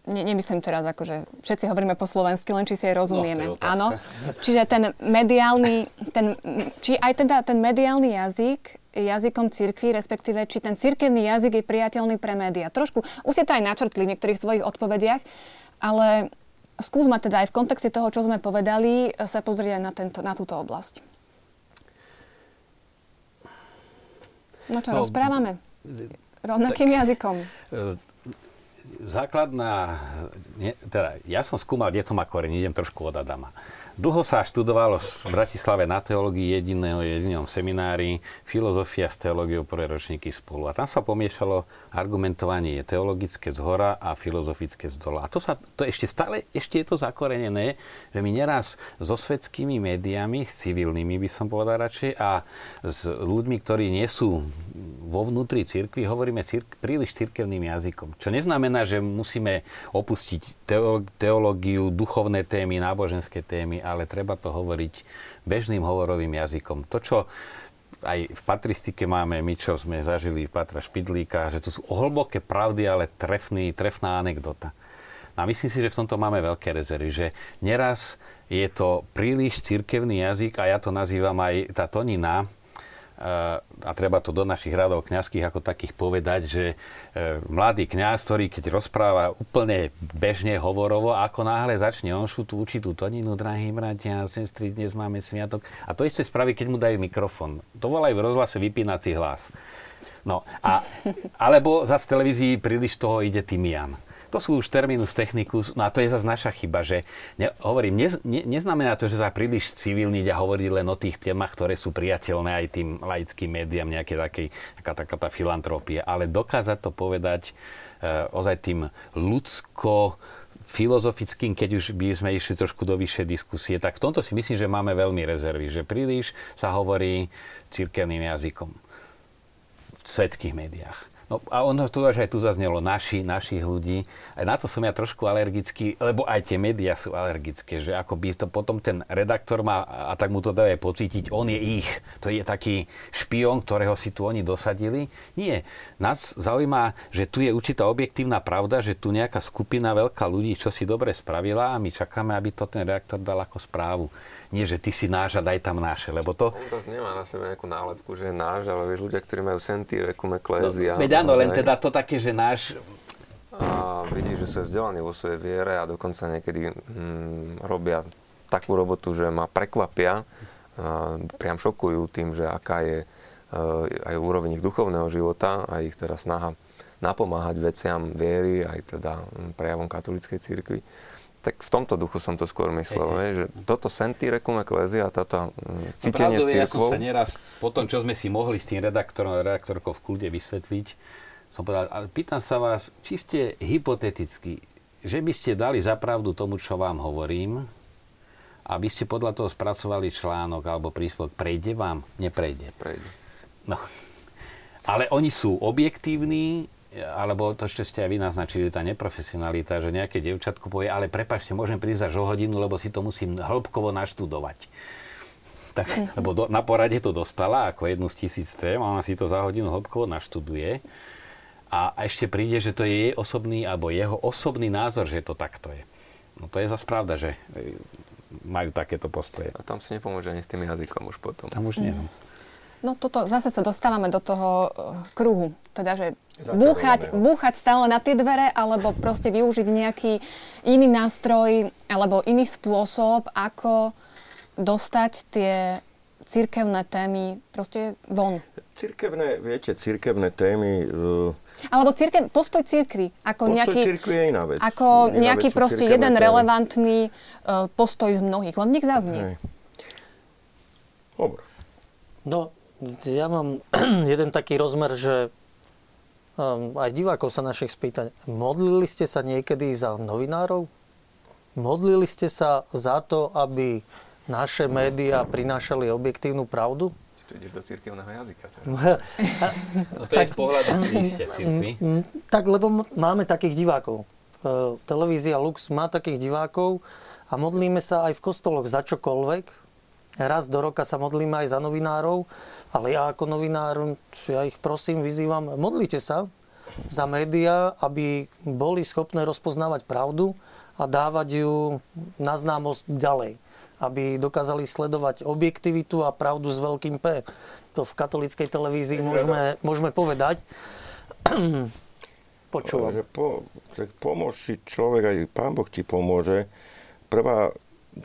Nemyslím teraz, akože všetci hovoríme po slovensky, len či si aj rozumieme. No, áno. Čiže ten mediálny, ten mediálny jazyk jazykom cirkvi, respektíve či ten cirkevný jazyk je priateľný pre médiá. Trošku, už ste to aj načrtli v niektorých svojich odpovediach, ale skúsme teda aj v kontexte toho, čo sme povedali, sa pozrieť aj na túto oblasť. No čo, rozprávame? Rovnakým jazykom. Ja som skúmal, kde to má koreň, idem trošku od Adama. Dlho sa študovalo v Bratislave na teológii, jedinom seminári, filozofia s teológiou pre ročníky spolu. A tam sa pomiešalo argumentovanie teologické z hora a filozofické z dola. A to ešte je to zakorenené, že my neraz so svetskými médiami, s civilnými by som povedal radšej, a s ľuďmi, ktorí nie sú vo vnútri cirkvi, hovoríme príliš cirkevným jazykom. Čo neznamená, že musíme opustiť teológiu, duchovné témy, náboženské témy, ale treba to hovoriť bežným hovorovým jazykom. To, čo aj v patristike máme, my čo sme zažili Pátra Špidlíka, že to sú hlboké pravdy, ale trefná anekdota. A myslím si, že v tomto máme veľké rezervy, že neraz je to príliš cirkevný jazyk a ja to nazývam aj tá tonina, a treba to do našich radov kňazských ako takých povedať, že mladý kňaz, ktorý keď rozpráva úplne bežne hovorovo, ako náhle začne on určitú toninu, drahí bratia a sestry, dnes máme sviatok. A to isté spraví, keď mu dajú mikrofón. To volajú v rozhlase vypínací hlas. No, alebo zase v televízii príliš toho ide tymián. To sú už terminus technicus, no a to je zase naša chyba, že neznamená to, že sa príliš civilniť a hovoriť len o tých témach, ktoré sú priateľné aj tým laickým médiám, nejaké taká tá filantrópia, ale dokázať to povedať ozaj tým ľudsko filozofickým, keď už by sme išli trošku do vyššej diskusie, tak v tomto si myslím, že máme veľmi rezervy, že príliš sa hovorí cirkevným jazykom v svetských médiách. No, a ono to až aj tu zaznelo, našich ľudí. Aj na to som ja trošku alergický, lebo aj tie médiá sú alergické, že ako by to potom ten redaktor má, a tak mu to dá aj pocítiť, on je ich. To je taký špión, ktorého si tu oni dosadili. Nie. Nás zaujíma, že tu je určitá objektívna pravda, že tu nejaká skupina veľká ľudí, čo si dobre spravila a my čakáme, aby to ten redaktor dal ako správu. Nie, že ty si náš a daj tam naše, lebo to... On zase nemá na sebe nejakú nálepku, že je náš, ale vieš, ľudia, ktorí majú sentire, cum ecclesia. No len teda to také, že náš... A vidí, že sú vzdelaní vo svojej viere a dokonca niekedy robia takú robotu, že ma prekvapia, priam šokujú tým, že aká je aj úroveň ich duchovného života a ich teda snaha napomáhať veciam viery, aj teda prejavom katolíckej cirkvi. Tak v tomto duchu som to skôr myslel, že toto sentire cum ecclesia, táto cítenie s cirkvou. Ja som sa neraz, po tom, čo sme si mohli s tým redaktorom a redaktorkou v kľude vysvetliť, som povedal, ale pýtam sa vás čiste hypoteticky, že by ste dali za pravdu tomu, čo vám hovorím, aby ste podľa toho spracovali článok alebo príspevok, prejde vám? Neprejde. Prejde. No. Ale oni sú objektívni, alebo to ešte ste aj vy naznačili, tá neprofesionalita, že nejaké dievčatko povie, ale prepáčte, môžem prísť až o hodinu, lebo si to musím hĺbkovo naštudovať. Tak, lebo na porade to dostala ako jednu z 1000 tém a ona si to za hodinu hĺbkovo naštuduje a ešte príde, že to je jej osobný alebo jeho osobný názor, že to takto je. No to je zase pravda, že majú takéto postoje. A tam si nepomôže ani s tým jazykom už potom. Tam už nie. No toto, zase sa dostávame do toho kruhu, teda, že búchať stále na tie dvere, alebo proste využiť nejaký iný nástroj, alebo iný spôsob, ako dostať tie cirkevné témy proste von. Cirkevné témy... Alebo postoj cirkvi. Postoj cirkvi je iná vec. Ako iná nejaký vec, proste jeden témy. Relevantný postoj z mnohých. Len nech zaznie. Dobre. No... Ja mám jeden taký rozmer, že aj divákov sa našich spýta, modlili ste sa niekedy za novinárov? Modlili ste sa za to, aby naše médiá prinášali objektívnu pravdu? Ty tu ideš do cirkevného jazyka. To je z pohľadu ste cirkvi. Tak, lebo máme takých divákov. Televízia Lux má takých divákov a modlíme sa aj v kostoloch za čokoľvek. Raz do roka sa modlíme aj za novinárov, ale ja ako novinár, ja ich prosím, vyzývam, modlite sa, za médiá, aby boli schopné rozpoznávať pravdu a dávať ju na známosť ďalej. Aby dokázali sledovať objektivitu a pravdu s veľkým P. To v katolíckej televízii môžeme povedať. Počúvam. Tak pomôž si človek, aj Pán Boh ti pomôže. Prvá,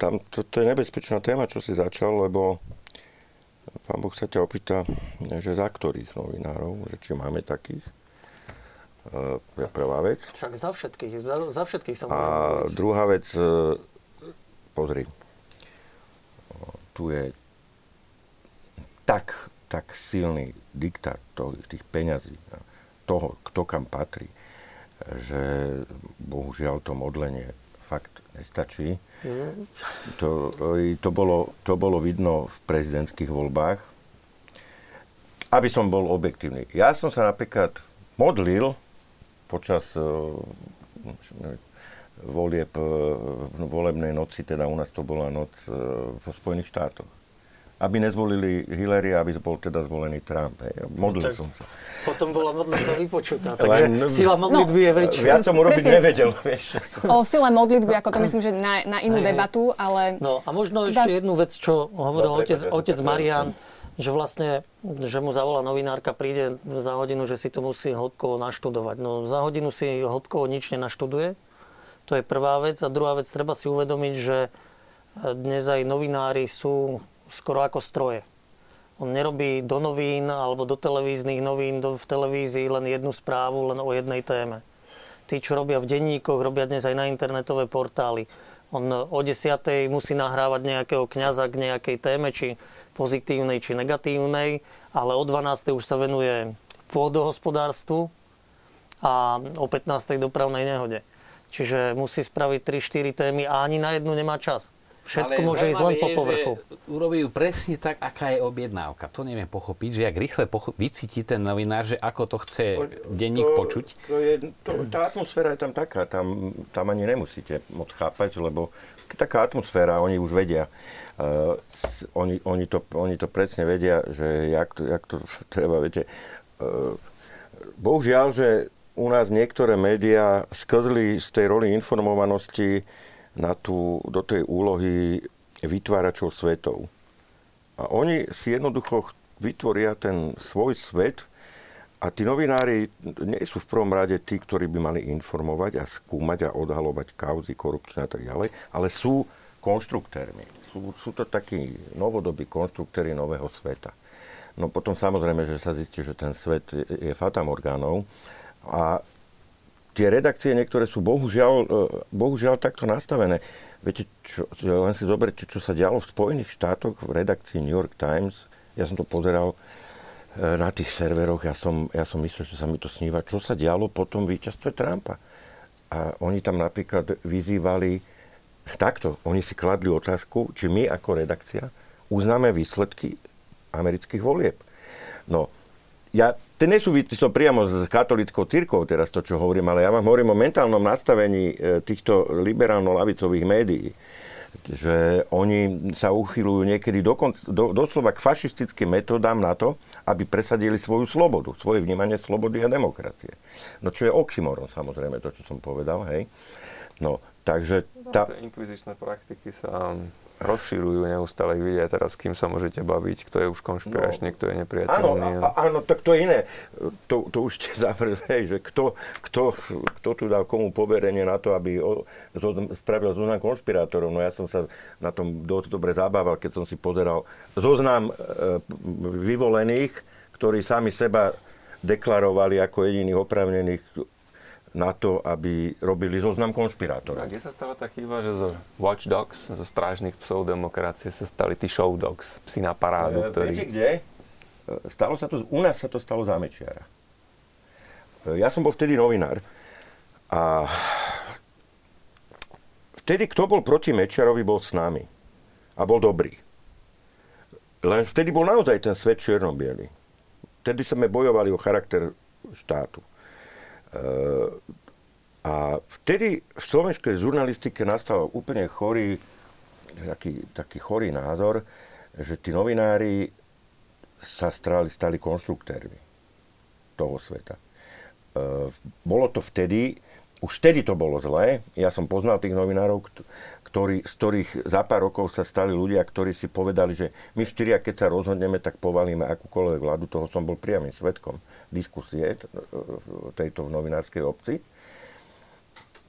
tam, to je nebezpečná téma, čo si začal, lebo Pán Boh sa ťa opýta, že za ktorých novinárov, že či máme takých. To je prvá vec. Však za všetkých, za všetkých sa môžem povedať. A druhá vec, pozri. Tu je tak silný diktát tých peňazí, toho, kto kam patrí, že bohužiaľ to modlenie fakt nestačí. To bolo vidno v prezidentských voľbách. Aby som bol objektívny. Ja som sa napríklad modlil počas volieb, volebnej noci, teda u nás to bola noc v Spojených štátoch. Aby nezvolili Hillary, aby bol teda zvolený Trump. Modlil som sa. Potom bola modlitba vypočutá, takže sila modlitby je väčšia. Viac som urobiť nevedel, vieš. O sile modlitby, ako to myslím, že na inú debatu, ale... No a možno ešte jednu vec, čo hovoril otec Marián, že vlastne, že mu zavolá novinárka, príde za hodinu, že si to musí hĺbkovo naštudovať. No za hodinu si hĺbkovo nič nenaštuduje. To je prvá vec. A druhá vec, treba si uvedomiť, že dnes aj novinári sú skoro ako stroje. On nerobí do novín alebo do televíznych novín, v televízii len jednu správu, len o jednej téme. Tí, čo robia v denníkoch, robia dnes aj na internetové portály. On o 10:00 musí nahrávať nejakého kňaza k nejakej téme, či pozitívnej, či negatívnej, ale o 12:00 už sa venuje pôdohospodárstvu a o 15:00 dopravnej nehode. Čiže musí spraviť 3-4 témy a ani na jednu nemá čas. Všetko ale môže ísť len po povrchu. Urobí ju presne tak, aká je objednávka. To neviem pochopiť, že jak rýchle vycíti ten novinár, že ako to chce denník počuť. Tá atmosféra je tam taká, tam ani nemusíte moc chápať, lebo taká atmosféra, oni už vedia. Oni to presne vedia, že jak to treba, viete. Bohužiaľ, že u nás niektoré médiá sklzli z tej roli informovanosti do tej úlohy vytváračov svetov. A oni si jednoducho vytvoria ten svoj svet a tí novinári nie sú v prvom rade tí, ktorí by mali informovať a skúmať a odhalovať kauzy, korupčné a tak ďalej, ale sú konštruktérmi. Sú to takí novodobí konštruktéri nového sveta. No potom samozrejme, že sa zistí, že ten svet je fatamorgánov. A tie redakcie niektoré sú bohužiaľ takto nastavené. Viete, len si zoberte, čo sa dialo v Spojených štátoch v redakcii New York Times. Ja som to pozeral na tých serveroch, ja som myslel, že sa mi to sníva. Čo sa dialo po tom víťazstve Trumpa? A oni tam napríklad vyzývali takto. Oni si kladli otázku, či my ako redakcia uznáme výsledky amerických volieb. No, to nesúvisí to priamo s katolíckou cirkvou, teraz to, čo hovorím, ale ja vám hovorím o mentálnom nastavení týchto liberálno-lavicových médií. Že oni sa uchyľujú niekedy doslova k fašistickým metódám na to, aby presadili svoju slobodu, svoje vnímanie slobody a demokracie. No čo je oxymoron, samozrejme, to, čo som povedal, hej. No, takže... Tie inkvizičné praktiky sa... rozširujú neustále, vidia teraz, s kým sa môžete baviť, kto je už konšpiračný, kto je nepriateľný. Áno, tak to je iné. To už ste zavreli, že kto tu dal komu poverenie na to, aby spravil zoznam konšpirátorov. No ja som sa na tom dosť dobre zabával, keď som si pozeral zoznam vyvolených, ktorí sami seba deklarovali ako jediných oprávnených na to, aby robili zoznam konšpirátorov. A kde sa stala tá chyba, že zo Watch Dogs, zo strážnych psov demokracie sa stali tí show dogs, psi na parádu, ktorí... Viete kde? U nás sa to stalo za Mečiara. Ja som bol vtedy novinár. A vtedy, kto bol proti Mečiarovi, bol s nami. A bol dobrý. Len vtedy bol naozaj ten svet čierno-biely. Vtedy sme bojovali o charakter štátu. A vtedy v slovenskej žurnalistike nastal úplne chorý, taký chorý názor, že tí novinári sa stali konštruktérmi toho sveta. Bolo to vtedy, už vtedy to bolo zlé. Ja som poznal tých novinárov, z ktorých za pár rokov sa stali ľudia, ktorí si povedali, že my štyria, keď sa rozhodneme, tak povalíme akúkoľvek vládu. Toho som bol priamym svedkom diskusie tejto v novinárskej obci.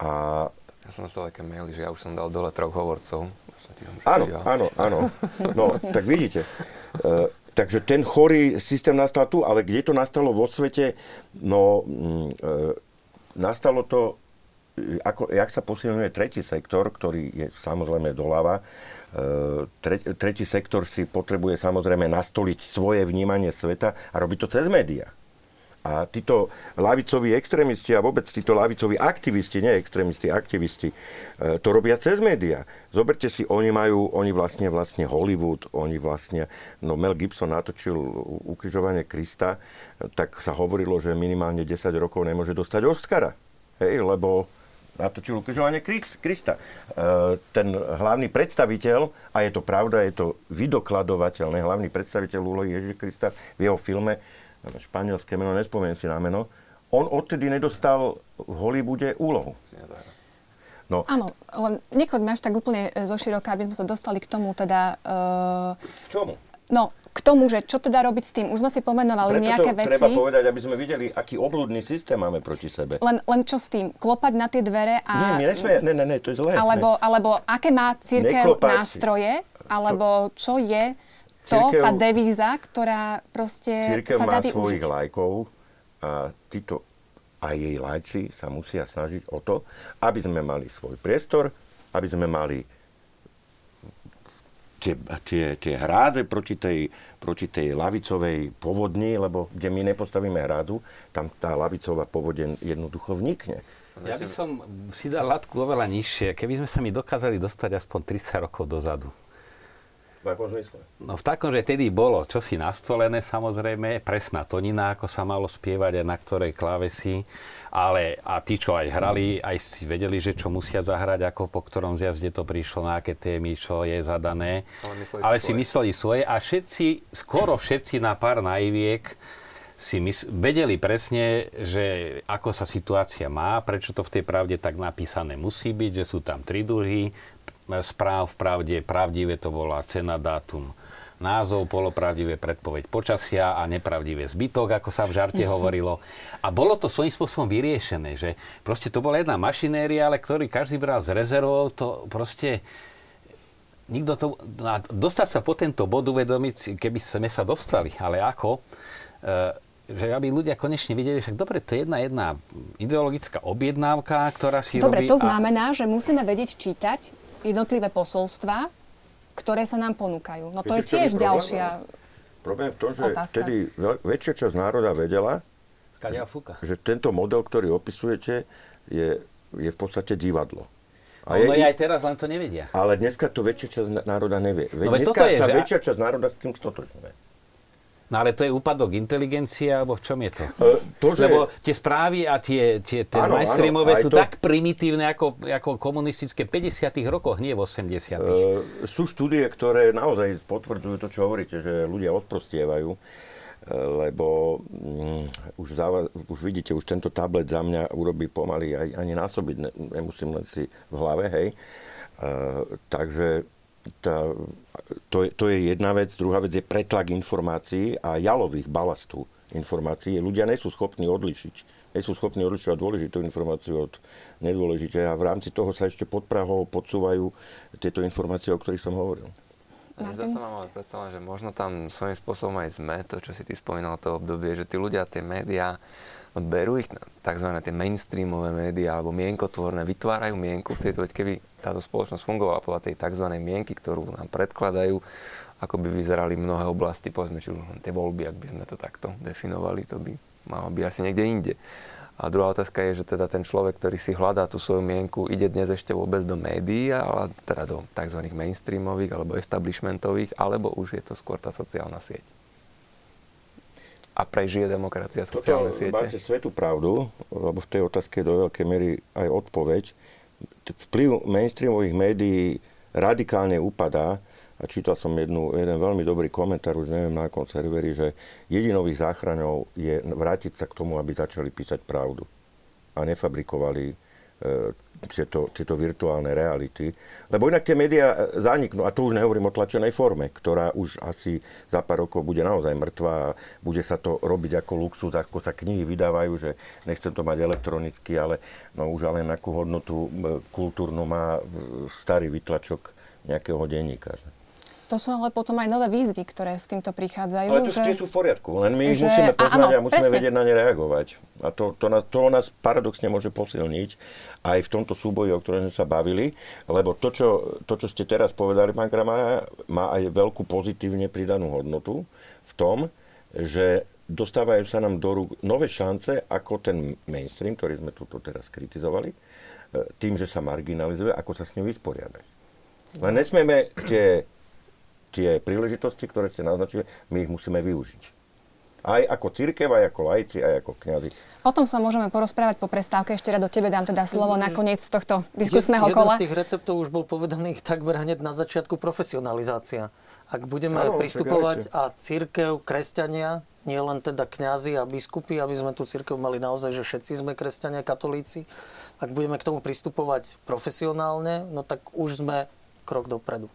A ja som dostal také maily, že ja už som dal dole 3 hovorcov. Áno. No, tak vidíte. Takže ten chorý systém nastal tu, ale kde to nastalo vo svete, no nastalo to, ako, jak sa posilňuje tretí sektor, ktorý je samozrejme doľava. Tretí sektor si potrebuje samozrejme nastoliť svoje vnímanie sveta a robí to cez médiá. A títo lavicoví extrémisti a vôbec títo lavicoví aktivisti, nie extrémisti, aktivisti, to robia cez médiá. Zoberte si, oni vlastne Hollywood, Mel Gibson natočil Ukrižovanie Krista, tak sa hovorilo, že minimálne 10 rokov nemôže dostať Oscara. Hej, lebo natočil Ukrižovanie Krista. Ten hlavný predstaviteľ, a je to pravda, je to vydokladovateľné, hlavný predstaviteľ úlohy Ježiša Krista v jeho filme, španielské meno, nespomeniem si na meno, on odtedy nedostal v Hollywoode úlohu. No. Áno, len nechoďme až tak úplne zoširoka, aby sme sa dostali k tomu teda... K čomu? No, k tomu, že čo teda robiť s tým. Už sme si pomenovali nejaké veci. Preto treba povedať, aby sme videli, aký obľudný systém máme proti sebe. Len čo s tým? Klopať na tie dvere a... Nie, to je zlé. Alebo aké má cirkev nástroje, alebo čo je... tá devíza, ktorá proste... Cirkev má svojich lajkov a títo a jej lajci sa musia snažiť o to, aby sme mali svoj priestor, aby sme mali tie hráze proti tej lavicovej povodni, lebo kde my nepostavíme hrázu, tam tá lavicová povodeň jednoducho vnikne. Ja by som si dal latku oveľa nižšie, keby sme sa mi dokázali dostať aspoň 30 rokov dozadu. V akom zmysle? No v takom, že tedy bolo čosi nastolené, samozrejme, presná tonina, ako sa malo spievať a na ktorej klávesi, ale a tí, čo aj hrali, aj si vedeli, že čo musia zahrať, ako po ktorom zjazde to prišlo, na aké témy, čo je zadané, ale si mysleli svoje a všetci, skoro všetci na pár naiviek si vedeli presne, že ako sa situácia má, prečo to v tej pravde tak napísané musí byť, že sú tam tri druhy správ, v pravde, pravdivé to bola cena, dátum, názov, polopravdivé predpoveď počasia a nepravdivé zbytok, ako sa v žarte hovorilo. A bolo to svojím spôsobom vyriešené, že proste to bola jedna mašinéria, ale ktorý každý bral z rezervou, to proste nikto to... A dostať sa po tento bod uvedomiť, keby sme sa dostali, ale ako... že aby ľudia konečne videli, však dobre, to je jedna ideologická objednávka, ktorá si robí... Dobre, to znamená, že musíme vedieť čítať jednotlivé posolstvá, ktoré sa nám ponúkajú. No to je tiež ďalšia otázka. Problém v tom, že vtedy väčšia časť národa vedela, že tento model, ktorý opisujete, je v podstate divadlo. Ono je aj teraz, len to nevedia. Ale dneska to väčšia časť národa nevie. Dneska sa väčšia časť národa s tým stotožňuje. No ale to je úpadok inteligencie, alebo v čom je to? Lebo tie správy a tie mainstreamové sú to... tak primitívne, ako komunistické 50. rokoch, nie v 80. Sú štúdie, ktoré naozaj potvrdzujú to, čo hovoríte, že ľudia odprostievajú, lebo už vidíte, už tento tablet za mňa urobí pomaly, ani násobiť nemusím len si v hlave, hej. Takže... To je jedna vec, druhá vec je pretlak informácií a jalových balastu informácií. Ľudia nie sú schopní odlišiť. Nie sú schopní odlišovať dôležitú informáciu od nedôležitej a v rámci toho sa ešte pod Prahou podsúvajú tieto informácie, o ktorých som hovoril. Zdá sa vám ale predsa len, že možno tam svojím spôsobom aj sme, to čo si ty spomínal to obdobie, že tí ľudia, tie médiá, berú ich tzv. Tie mainstreamové médiá alebo mienkotvorné, vytvárajú mienku v tejto, keby táto spoločnosť fungovala podľa tej tzv. Mienky, ktorú nám predkladajú, ako by vyzerali mnohé oblasti, povedzme, či už tie voľby, ak by sme to takto definovali, to by malo by asi niekde inde. A druhá otázka je, že teda ten človek, ktorý si hľadá tú svoju mienku, ide dnes ešte vôbec do médií, ale teda do tzv. Mainstreamových alebo establishmentových, alebo už je to skôr tá sociálna sieť. A prežije demokracia sociálne siete. Máte svetú pravdu, lebo v tej otázke je do veľkej miery aj odpoveď. Vplyv mainstreamových médií radikálne upadá a čítal som jeden veľmi dobrý komentár, už neviem na akom serveri, že jedinových záchraňov je vrátiť sa k tomu, aby začali písať pravdu a nefabrikovali tieto virtuálne reality. Lebo inak tie médiá zaniknú, a to už nehovorím o tlačenej forme, ktorá už asi za pár rokov bude naozaj mŕtva a bude sa to robiť ako luxus, ako sa knihy vydávajú, že nechcem to mať elektronicky, ale no už len akú hodnotu kultúrnu má starý vytlačok nejakého denníka. To sú ale potom aj nové výzvy, ktoré s týmto prichádzajú. Ale to tie sú v poriadku, len my ich musíme poznať a musíme vedieť na ne reagovať. A to nás paradoxne môže posilniť aj v tomto súboji, o ktorom sme sa bavili, lebo to, čo ste teraz povedali, pán Kramaja, má aj veľkú pozitívne pridanú hodnotu v tom, že dostávajú sa nám do rúk nové šance, ako ten mainstream, ktorý sme tu teraz kritizovali, tým, že sa marginalizuje, ako sa s ním vysporiadať. Len nesmieme tie príležitosti, ktoré ste naznačili, my ich musíme využiť. Aj ako cirkev, aj ako laici, aj ako kňazi. O tom sa môžeme porozprávať po prestávke. Ešte raz do tebe dám teda slovo na koniec tohto diskusného kola. Jeden z tých receptov už bol povedaný takmer hneď na začiatku, profesionalizácia. Ak budeme pristupovať a cirkev, kresťania, nie len teda kňazi a biskupy, aby sme tu cirkev mali naozaj, že všetci sme kresťania, katolíci, ak budeme k tomu pristupovať profesionálne, no tak už sme krok dopredu.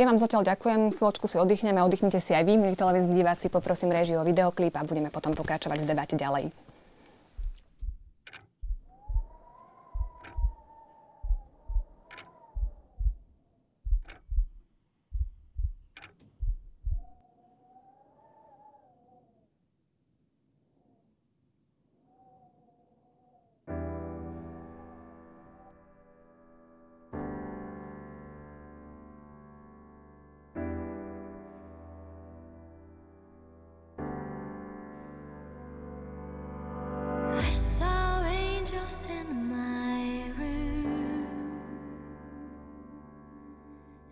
Ja vám zatiaľ ďakujem, chvíľočku si oddychneme a oddychnite si aj vy, milí televízni diváci, poprosím réžiu o videoklip a budeme potom pokračovať v debate ďalej.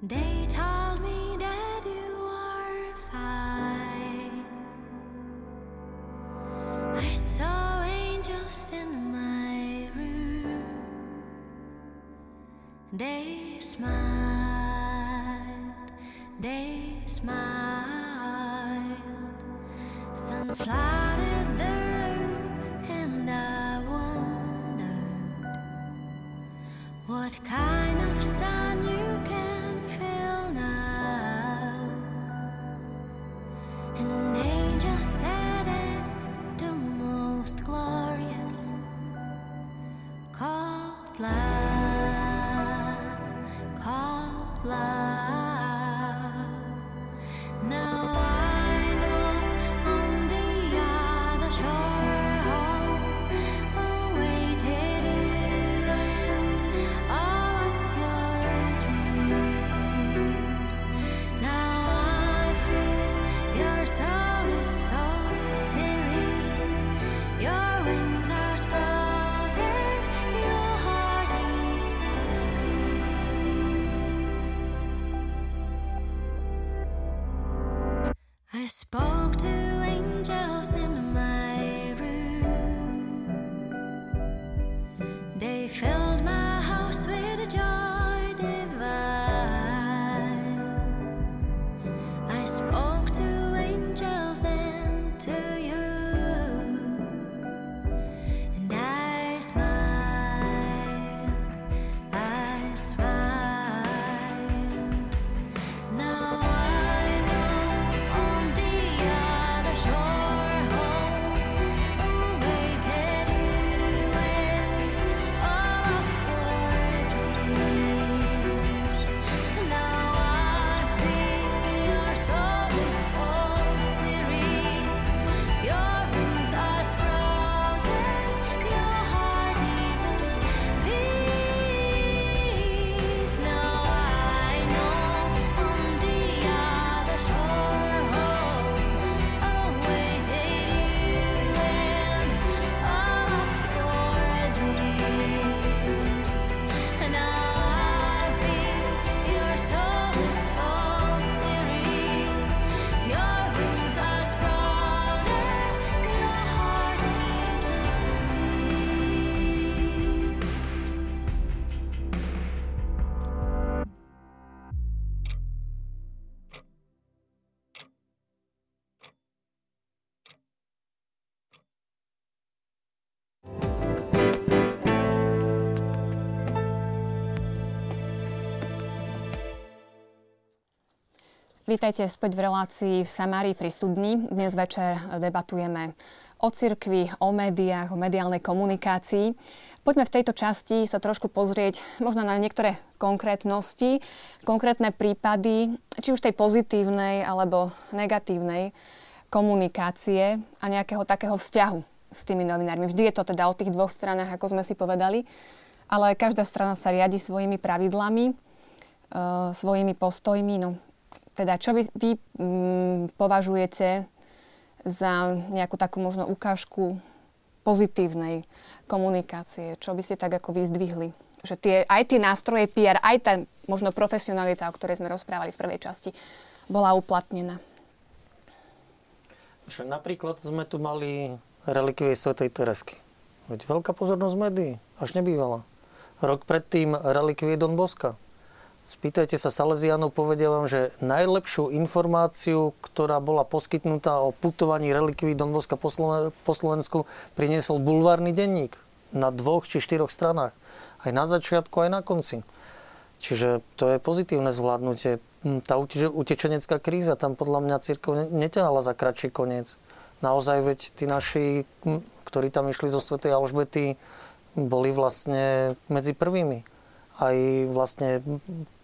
They told me that you are fine. I saw angels in my room. They smiled, sun flooded the room and I wondered what kind of sun you can. And they just said it, the most glorious cold love, cold love. Now I know on the other shore home awaited you and all of your dreams. Now I feel your soul. I spoke to angels in my room. They filled my house with a joy divine. I spoke to angels and to you, and I smiled. Now. On the other shore, home Vítajte späť v relácii v Samárii pri studni. Dnes večer debatujeme o cirkvi, o médiách, o mediálnej komunikácii. Poďme v tejto časti sa trošku pozrieť možno na niektoré konkrétnosti, konkrétne prípady, či už tej pozitívnej alebo negatívnej komunikácie a nejakého takého vzťahu s tými novinármi. Vždy je to teda o tých dvoch stranách, ako sme si povedali, ale každá strana sa riadi svojimi pravidlami, svojimi postojmi. No, teda čo vy považujete za nejakú takú možno ukážku pozitívnej komunikácie? Čo by ste tak ako vyzdvihli? Že aj tie nástroje PR, aj tá možno profesionalita, o ktorej sme rozprávali v prvej časti, bola uplatnená. Že napríklad sme tu mali relikvie svätej Teresky. Veď veľká pozornosť médií, až nebývala. Rok predtým relikvie Don Boska. Spýtajte sa Salesiánov, povedia vám, že najlepšiu informáciu, ktorá bola poskytnutá o putovaní relikví Don Boska po Slovensku, priniesol bulvárny denník na 2 či 4 stranách. Aj na začiatku, aj na konci. Čiže to je pozitívne zvládnutie. Tá utečenecká kríza, tam podľa mňa cirkev neťahala za kratší koniec. Naozaj, veď tí naši, ktorí tam išli zo svätej Alžbety, boli vlastne medzi prvými. Aj vlastne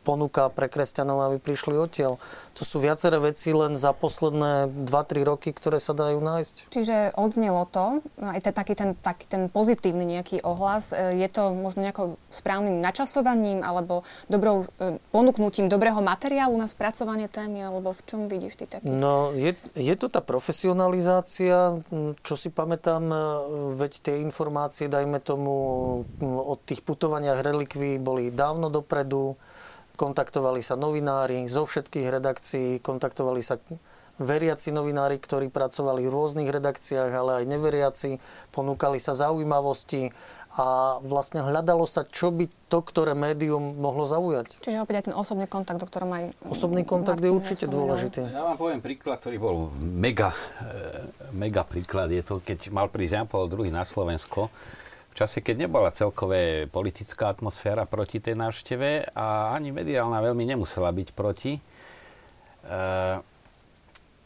ponuka pre kresťanov, aby prišli odtiaľ. To sú viaceré veci len za posledné 2-3 roky, ktoré sa dajú nájsť. Čiže odznelo to, aj taký ten pozitívny nejaký ohlas. Je to možno nejakou správnym načasovaním alebo ponúknutím dobrého materiálu na spracovanie témy, alebo v čom vidíš ty taký? No, je to tá profesionalizácia, čo si pamätám, veď tie informácie, dajme tomu, od tých putovaniach relikví boli dávno dopredu. Kontaktovali sa novinári zo všetkých redakcií, kontaktovali sa veriaci novinári, ktorí pracovali v rôznych redakciách, ale aj neveriaci, ponúkali sa zaujímavosti a vlastne hľadalo sa, čo by to, ktoré médium mohlo zaujať. Čiže opäť aj ten osobný kontakt, o ktorom aj osobný kontakt Martin je určite dôležitý. Ja vám poviem príklad, ktorý bol mega príklad. Je to, keď mal prísť Ján Pavol II na Slovensko, v čase, keď nebola celkové politická atmosféra proti tej návšteve a ani mediálna veľmi nemusela byť proti.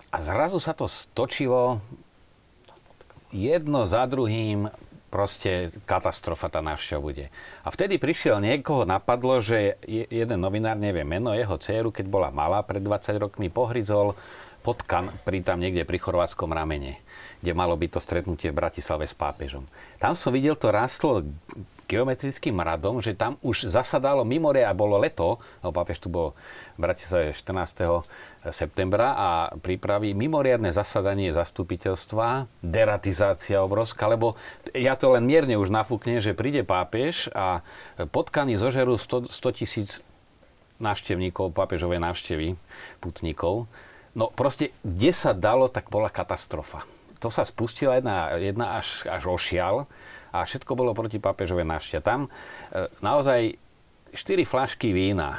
A zrazu sa to stočilo jedno za druhým, proste katastrofa tá návšteva bude. A vtedy prišiel niekoho, napadlo, že jeden novinár, neviem meno, jeho dcéru, keď bola malá, pred 20 rokmi pohryzol potkan niekde pri chorvátskom ramene, kde malo byť to stretnutie v Bratislave s pápežom. Tam som videl, to rástlo geometrickým radom, že tam už zasadalo mimore a bolo leto, lebo pápež tu bol v Bratislave 14. septembra a pripraví mimoriadne zasadanie zastupiteľstva, deratizácia obrovská, lebo ja to len mierne už nafúknem, že príde pápež a potkani zožerú 100 000 návštevníkov, pápežovej návštevy, putníkov. No proste, kde sa dalo, tak bola katastrofa. To sa spustila jedna až ošial a všetko bolo proti pápežovej návšteve. Tam naozaj 4 fľašky vína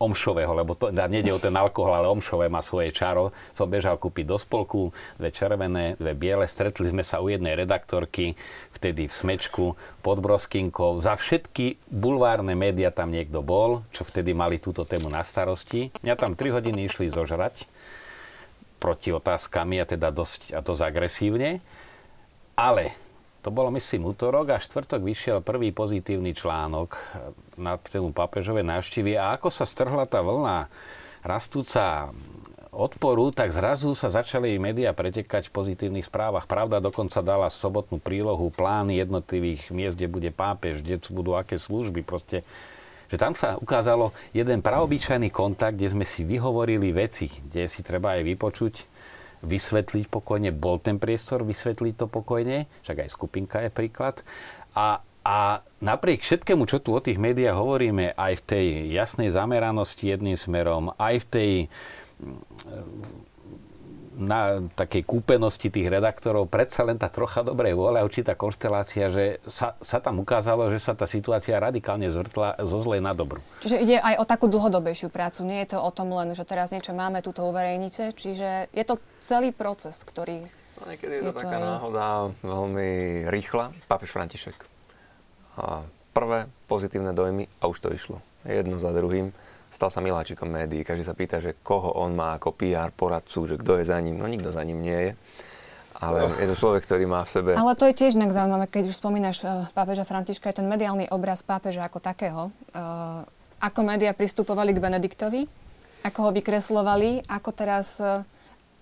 omšového, lebo to nejde o ten alkohol, ale omšové má svoje čaro. Som bežal kúpiť do spolku, 2 červené, 2 biele. Stretli sme sa u jednej redaktorky, vtedy v Smečku, pod Broskinkou. Za všetky bulvárne médiá tam niekto bol, čo vtedy mali túto tému na starosti. Mňa tam 3 hodiny išli zožrať proti otázkami a teda dosť agresívne. Ale to bolo, myslím, utorok a štvrtok vyšiel prvý pozitívny článok na tému pápežovej návštevy a ako sa strhla tá vlna rastúca odporu, tak zrazu sa začali médiá pretekať v pozitívnych správach. Pravda dokonca dala sobotnú prílohu, plány jednotlivých miest, kde bude pápež, kde budú aké služby, proste. Že tam sa ukázalo jeden praobyčajný kontakt, kde sme si vyhovorili veci, kde si treba aj vypočuť, vysvetliť pokojne, bol ten priestor vysvetliť to pokojne, však aj skupinka je príklad. A napriek všetkému, čo tu o tých médiách hovoríme, aj v tej jasnej zameranosti jedným smerom, aj v tej na takej kúpenosti tých redaktorov, predsa len tá trocha dobrej vôle a určitá konštelácia, že sa tam ukázalo, že sa tá situácia radikálne zvrtla zo zlej na dobrú. Čiže ide aj o takú dlhodobejšiu prácu. Nie je to o tom len, že teraz niečo máme, túto uverejnite. Čiže je to celý proces, ktorý... No, niekedy je to taká náhoda veľmi rýchla. Pápež František. A prvé pozitívne dojmy a už to išlo. Jedno za druhým. Stal sa miláčikom médií, každý sa pýta, že koho on má ako PR poradcu, že kto je za ním, no nikto za ním nie je. Ale je to človek, ktorý má v sebe... Ale to je tiež nejak zaujímavé, keď už spomínaš pápeža Františka, je ten mediálny obraz pápeža ako takého. Ako médiá pristupovali k Benediktovi, ako ho vykreslovali, ako teraz...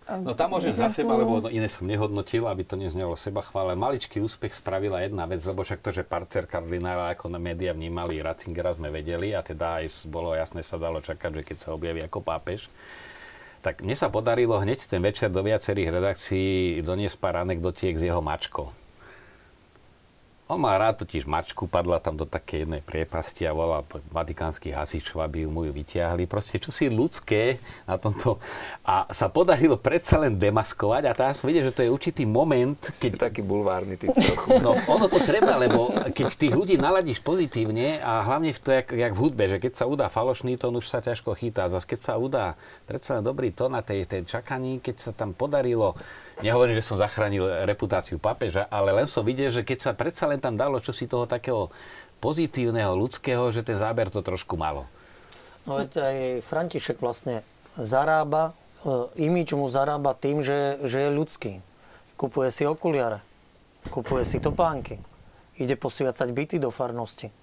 No tam môžem za seba, lebo iné som nehodnotil, aby to neznelo sebachvále. Maličký úspech spravila jedna vec, lebo však to, že Parcer kardinála ako na médiá vnímali Ratzingera, sme vedeli a teda aj bolo jasné, sa dalo čakať, že keď sa objaví ako pápež. Tak mne sa podarilo hneď ten večer do viacerých redakcií doniesť pár anekdotiek z jeho mačkou. On má rád totiž mačku, padla tam do takej jednej priepasti a volal vatikánskych hasičov, aby mu ju vytiahli. Proste čosi ľudské na tomto. A sa podarilo predsa len demaskovať a tam som videl, že to je určitý moment, keď... Si taký bulvárny typ trochu. No, ono to treba, lebo keď tých ľudí naladíš pozitívne a hlavne v to, jak v hudbe, že keď sa udá falošný tón, už sa ťažko chytá. Zas keď sa udá predsa len dobrý tón na tej čakaní, keď sa tam podarilo... Nehovorím, že som zachránil reputáciu pápeža, ale len som videl, že keď sa predsa len tam dalo čosi toho takého pozitívneho, ľudského, že ten záber to trošku malo. No veď aj František vlastne zarába, imidž mu zarába tým, že je ľudský. Kupuje si okuliare, kupuje si topánky, ide posviacať byty do farnosti.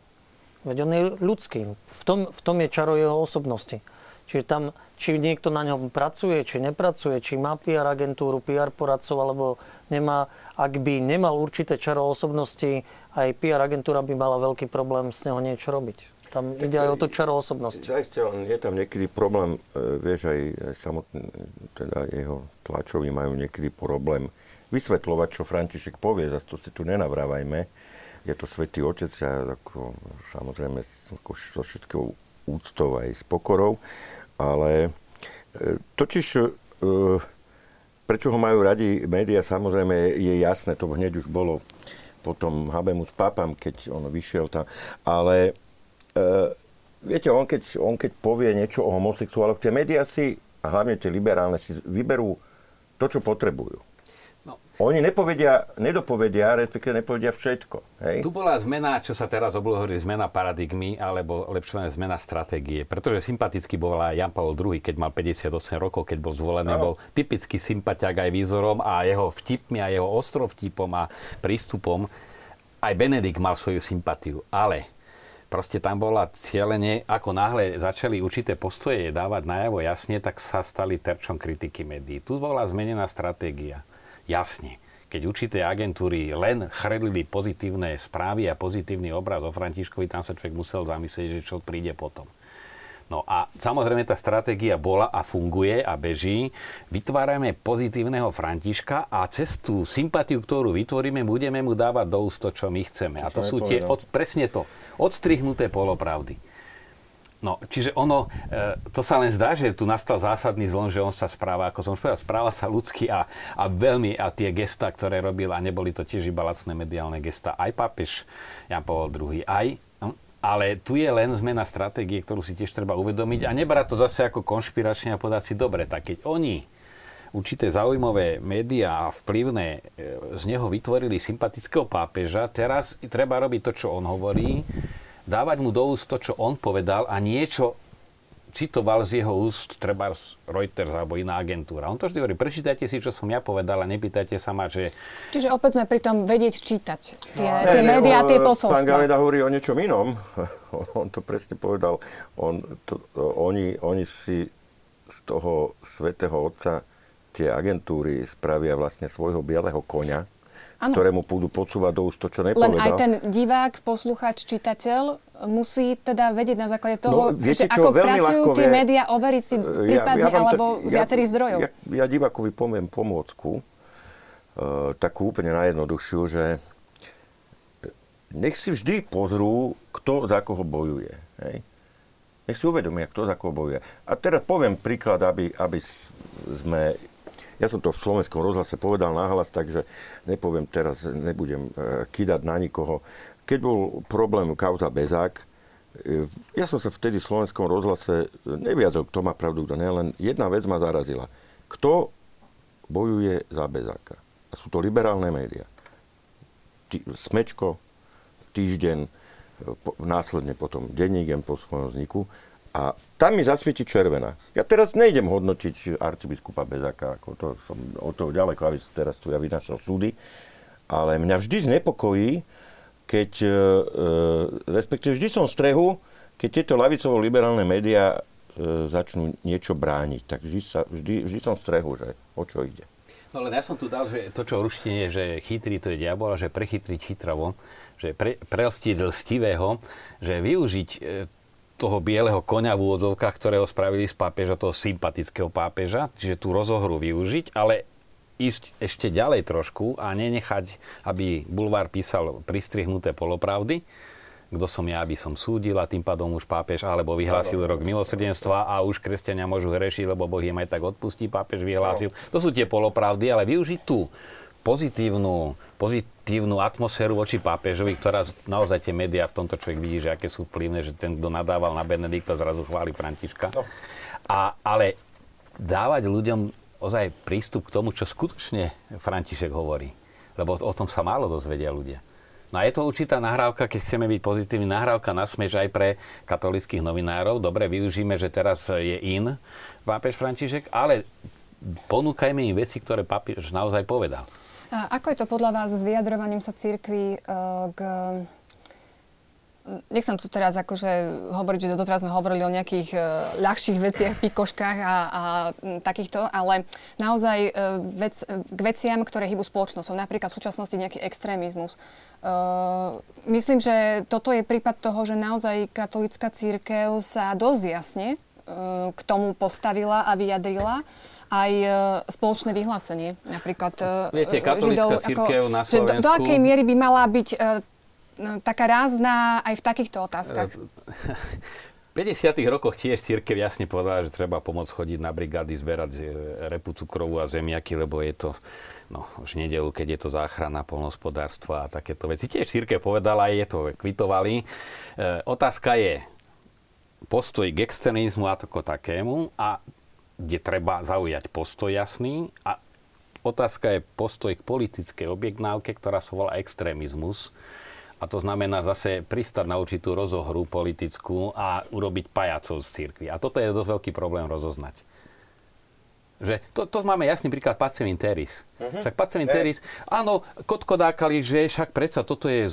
Veď on je ľudský, v tom je čaro jeho osobnosti. Čiže tam, či niekto na ňom pracuje, či nepracuje, či má PR agentúru, PR poradcov, alebo nemá, ak by nemal určité čaro osobnosti, aj PR agentúra by mala veľký problém s neho niečo robiť. Tam tak ide aj o to čaro osobnosti. Zaiste, je tam niekedy problém, vieš, aj samotný, teda jeho tlačoví majú niekedy problém vysvetľovať, čo František povie, zase to si tu nenavrávajme. Je to svätý otec a ako, samozrejme so všetkou úctou aj s pokorou, ale totiž prečo ho majú radi médiá, samozrejme je jasné, to hneď už bolo potom Habemus Papam, keď on vyšiel tam, ale viete, on keď povie niečo o homosexuáloch, tie médiá si, a hlavne tie liberálne, si vyberú to, čo potrebujú. Oni nedopovedia všetko. Hej? Tu bola zmena, čo sa teraz obľúhorí, zmena paradigmy, alebo lepšie zmena stratégie. Pretože sympaticky bol aj Jan Pavel II, keď mal 58 rokov, keď bol zvolený, bol typický sympatiak aj výzorom a jeho vtipmi a jeho ostrovtipom a prístupom. Aj Benedikt mal svoju sympatiu, ale... Proste tam bola cieľenie, ako náhle začali určité postoje dávať najavo jasne, tak sa stali terčom kritiky médií. Tu bola zmenená stratégia. Jasne, keď určité agentúry len chredlili pozitívne správy a pozitívny obraz o Františkovi, tam sa človek musel zamyslieť, že čo príde potom. No a samozrejme tá stratégia bola a funguje a beží. Vytvárame pozitívneho Františka a cez tú sympatiu, ktorú vytvoríme, budeme mu dávať do úst to, čo my chceme. A to sú tie, presne to, odstrihnuté polopravdy. No, čiže ono, to sa len zdá, že tu nastal zásadný zlom, že on sa správa, ako som už povedal, správa sa ľudsky a veľmi, a tie gestá, ktoré robil, a neboli to tiež iba lacné mediálne gestá, aj pápež Jan Pavel II, ale tu je len zmena stratégie, ktorú si tiež treba uvedomiť a nebrať to zase ako konšpiračne a podať si dobre, tak keď oni určité zaujímavé médiá a vplyvné z neho vytvorili sympatického pápeža, teraz treba robiť to, čo on hovorí, dávať mu do úst to, čo on povedal a niečo citoval z jeho úst, treba Reuters alebo iná agentúra. On to vždy hovorí, prečítajte si, čo som ja povedal a nepýtajte sa ma, že... Čiže opäť sme pri tom vedieť čítať tie médiá, tie posolstva. Pán Gaveda hovorí o niečom inom. On to presne povedal. Oni si z toho svätého otca tie agentúry spravia vlastne svojho bieleho koňa, ktorému budú podsúvať do úst to, čo nepovedal. Len aj ten divák, poslucháč, čitateľ musí teda vedieť na základe toho, viete, že ako pracujú tie médiá, overiť si prípadne z viacerých zdrojov. Ja divákovi poviem pomôcku, takú úplne najjednoduchšiu, že nech si vždy pozrú, kto za koho bojuje. Hej? Nech si uvedomia, kto za koho bojuje. A teraz poviem príklad, aby sme... Ja som to v Slovenskom rozhlase povedal nahlas, takže nepoviem teraz, nebudem kidať na nikoho. Keď bol problém kauza Bezák, ja som sa vtedy v Slovenskom rozhlase neviadol, kto má pravdu, kto nie, len jedna vec ma zarazila. Kto bojuje za Bezáka? A sú to liberálne médiá. Smečko, Týždeň, následne potom Denník po svojom vzniku. A tam mi zasvieti červená. Ja teraz nejdem hodnotiť arcibiskupa Bezáka, ako to som od toho ďaleko, aby teraz tu ja vynášal súdy, ale mňa vždy znepokojí, keď, respektíve vždy som v strehu, keď tieto ľavicovo-liberálne médiá začnú niečo brániť. Tak vždy som v strehu, že o čo ide. No len ja som tu dal, že to, čo ruštine, že chytrý to je diabol, že prechytriť chytravo, že prelstiť lstivého, že využiť toho bieleho koňa v úvodzovkách, ktorého spravili z pápeža, toho sympatického pápeža, čiže tú rozohru využiť, ale ísť ešte ďalej trošku a nenechať, aby bulvár písal pristrihnuté polopravdy, kto som ja, aby som súdil a tým pádom už pápež alebo vyhlásil rok milosrdenstva a už kresťania môžu hrešiť, lebo Boh im aj tak odpustí, pápež vyhlásil. To sú tie polopravdy, ale využiť tú pozitívnu atmosféru voči pápežovi, ktorá naozaj tie médiá v tomto človek vidí, že aké sú vplyvné, že ten, kto nadával na Benedikta, zrazu chváli Františka. No. Ale dávať ľuďom ozaj prístup k tomu, čo skutočne František hovorí. Lebo o tom sa málo dozvedia ľudia. No a je to určitá nahrávka, keď chceme byť pozitívni, nahrávka na smeč aj pre katolíckych novinárov. Dobre, využíme, že teraz je in pápež František, ale ponúkajme im veci, ktoré pápež naozaj povedal. A ako je to podľa vás s vyjadrovaním sa cirkvi k... Nechcem tu teraz akože hovoriť, že doteraz sme hovorili o nejakých ľahších veciach, pikoškách a takýchto, ale naozaj k veciam, ktoré hýbu spoločnosťou, napríklad v súčasnosti nejaký extrémizmus. Myslím, že toto je prípad toho, že naozaj katolícka cirkev sa dosť jasne k tomu postavila a vyjadrila. Aj spoločné vyhlásenie, napríklad viete, katolícka cirkev na Slovensku... Do akej miery by mala byť taká rázná aj v takýchto otázkach? V 50. rokoch tiež cirkev jasne povedala, že treba pomôcť chodiť na brigády, zberať repu cukrovú a zemiaky, lebo je to už nedeľu, keď je to záchrana poľnohospodárstva a takéto veci. Tiež cirkev povedala, je to kvitovali. Otázka je postoj k externizmu a tako takému a kde treba zaujať postoj jasný. A otázka je postoj k politickej objednávke, ktorá sa volá extrémizmus. A to znamená zase pristať na určitú rozohru politickú a urobiť pajacov z cirkvi. A toto je dosť veľký problém rozoznať. Že to máme jasný príklad Pacem in Terris. Však Pacem in Terris, áno, kotkodákali, že však predsa toto je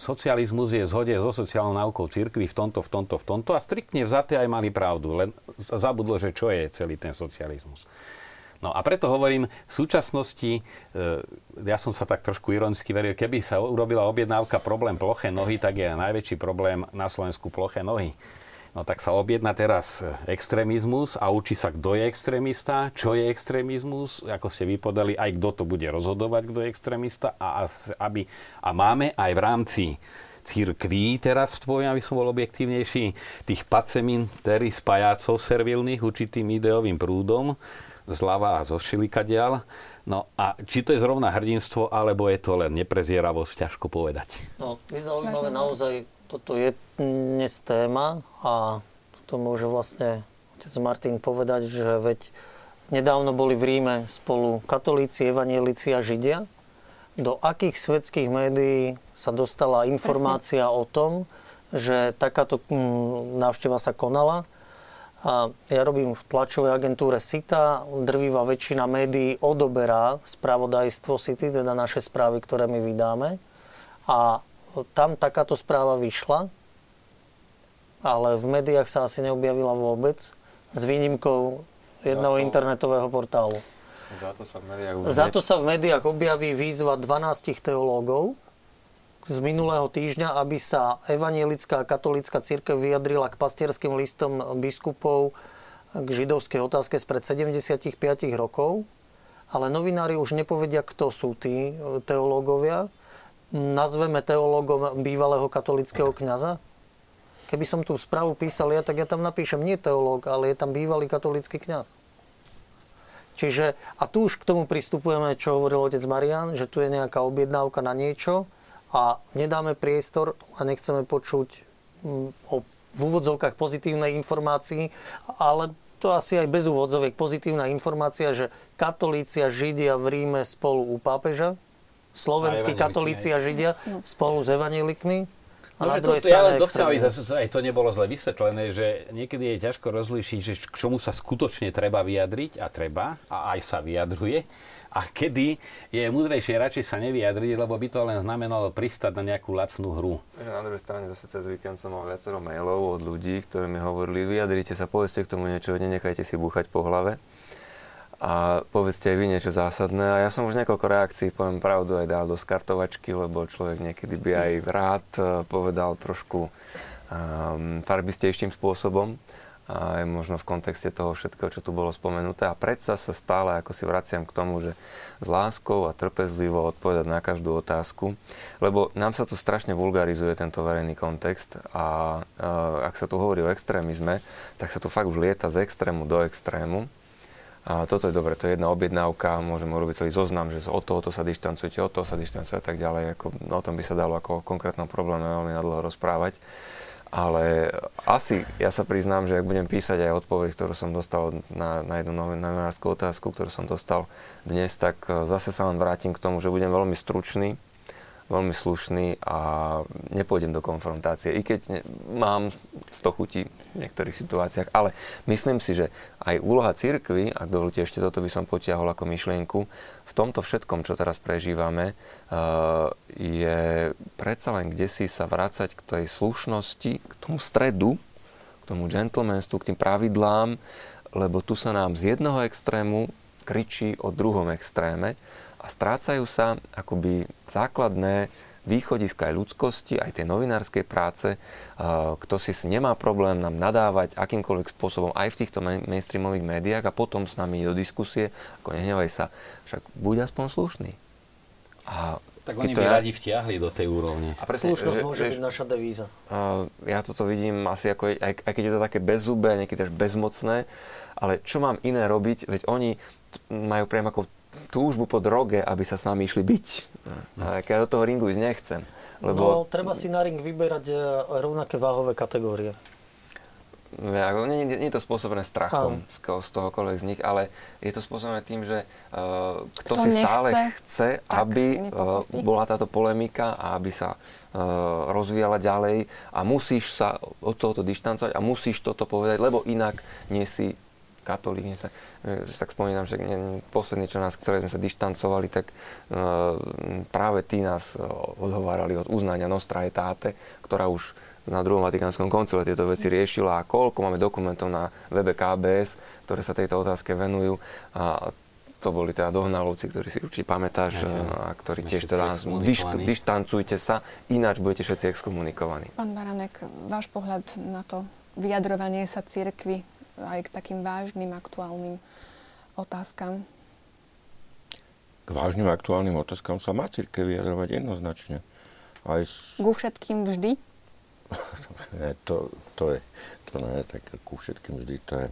socializmus je v zhode so sociálnou náukou cirkvi v tomto a striktne vzaté aj mali pravdu, len zabudlo, že čo je celý ten socializmus. No a preto hovorím, v súčasnosti, ja som sa tak trošku ironicky veril, keby sa urobila objednávka problém ploché nohy, tak je najväčší problém na Slovensku ploché nohy. No tak sa objedná teraz extrémizmus a učí sa, kto je extrémista, čo je extrémizmus, ako ste vypodali, aj kto to bude rozhodovať, kto je extrémista. A máme aj v rámci cirkví teraz, aby som bol objektívnejší, tých Pacem in Terris pajácov servilných určitým ideovým prúdom, zľava a zo všelikadiaľ. No a či to je zrovna hrdinstvo, alebo je to len neprezieravosť, ťažko povedať. No, je zaujímavé naozaj, toto je dnes téma a toto môže vlastne otec Martin povedať, že veď nedávno boli v Ríme spolu katolíci, evanjelici a židia. Do akých svetských médií sa dostala informácia o tom, že takáto návšteva sa konala? A ja robím v tlačovej agentúre SITA, drvivá väčšina médií odoberá spravodajstvo SITY, teda naše správy, ktoré my vydáme. A tam takáto správa vyšla, ale v médiách sa asi neobjavila vôbec, s výnimkou jedného internetového portálu. Za to sa v médiách objaví výzva 12 teológov z minulého týždňa, aby sa evanjelická a katolícka cirkev vyjadrila k pastierským listom biskupov k židovskej otázke spred 75 rokov. Ale novinári už nepovedia, kto sú tí teológovia. Nazveme teológom bývalého katolického kňaza. Keby som tú správu písal ja, tak ja tam napíšem nie teológ, ale je tam bývalý katolický kňaz. Čiže, a tu už k tomu pristupujeme, čo hovoril otec Marián, že tu je nejaká objednávka na niečo, a nedáme priestor a nechceme počuť o v úvodzovkách pozitívnej informácii, ale to asi aj bez úvodzoviek pozitívna informácia, že katolíci a židia v Ríme spolu u pápeža, slovenskí katolíci a židia spolu s evanjelikmi Ale to je len dochcem, aj to nebolo zle vysvetlené, že niekedy je ťažko rozlíšiť, že k čomu sa skutočne treba vyjadriť a treba, a aj sa vyjadruje, a kedy je múdrejšie radšej sa nevyjadriť, lebo by to len znamenalo pristať na nejakú lacnú hru. Na druhej strane zase cez víkend som mal viacero mailov od ľudí, ktorí mi hovorili, vyjadrite sa, povedzte k tomu niečo, nenechajte si búchať po hlave a povedzte aj vy niečo zásadné. A ja som už niekoľko reakcií, poviem pravdu, aj dal do skartovačky, lebo človek niekedy by aj rád povedal trošku farbistejším spôsobom, a aj možno v kontexte toho všetkého, čo tu bolo spomenuté. A predsa sa stále, ako si vraciam k tomu, že s láskou a trpezlivo odpovedať na každú otázku, lebo nám sa tu strašne vulgarizuje tento verejný kontext a ak sa tu hovorí o extrémizme, tak sa tu fakt už lieta z extrému do extrému. A toto je dobre, to je jedna objednávka, môžeme urobiť celý zoznam, že od tohoto sa dištancujte, od toho sa dištancujte a tak ďalej. Ako, o tom by sa dalo ako o konkrétnom probléme veľmi nadlho rozprávať. Ale asi, ja sa priznám, že ak budem písať aj odpoveď, ktorú som dostal na jednu novinárskú otázku, ktorú som dostal dnes, tak zase sa len vrátim k tomu, že budem veľmi stručný, veľmi slušný a nepôjdem do konfrontácie, i keď mám 100 chutí v niektorých situáciách, ale myslím si, že aj úloha cirkvi, ak dovolíte, ešte toto by som potiahol ako myšlienku, v tomto všetkom, čo teraz prežívame, je predsa len kdesi sa vrácať k tej slušnosti, k tomu stredu, k tomu gentlemanstvu, k tým pravidlám, lebo tu sa nám z jedného extrému kričí o druhom extréme, a strácajú sa akoby základné východiska aj ľudskosti, aj tej novinárskej práce. Kto si nemá problém nám nadávať akýmkoľvek spôsobom aj v týchto mainstreamových médiách a potom s nami ide do diskusie, ako nehnevaj sa, však buď aspoň slušný. A tak oni by radi vtiahli do tej úrovne. A presne, slušnosť môže byť naša devíza. Ja toto vidím asi ako, aj keď je to také bezzubé, niekedy až bezmocné, ale čo mám iné robiť, veď oni majú priam ako túžbu po droge, aby sa s nami išli biť. A ja do toho ringu ísť nechcem. Lebo... No, treba si na ring vyberať rovnaké váhové kategórie. Ja, nie je to spôsobené strachom z tohokoľvek z nich, ale je to spôsobené tým, že kto si stále chce, aby bola táto polemika a aby sa rozvíjala ďalej a musíš sa od tohoto dištancovať a musíš toto povedať, lebo inak nie si katolík, tak spomínam, že posledne, čo nás chceli, sme sa dištancovali, tak práve tí nás odhovárali od uznania Nostra Aetate, ktorá už na druhom Vatikánskom koncile tieto veci riešila a koľko máme dokumentov na webe KBS, ktoré sa tejto otázke venujú. A to boli teda dohnalovci, ktorí si určite pamätáš a ktorí tiež teda dištancujte sa, ináč budete všetci exkomunikovaní. Pán Baranek, váš pohľad na to vyjadrovanie sa cirkvi aj k takým vážnym, aktuálnym otázkam? K vážnym, aktuálnym otázkam sa má cirkev vyjadrovať jednoznačne. Aj s... Ku všetkým vždy? Ku všetkým vždy, to je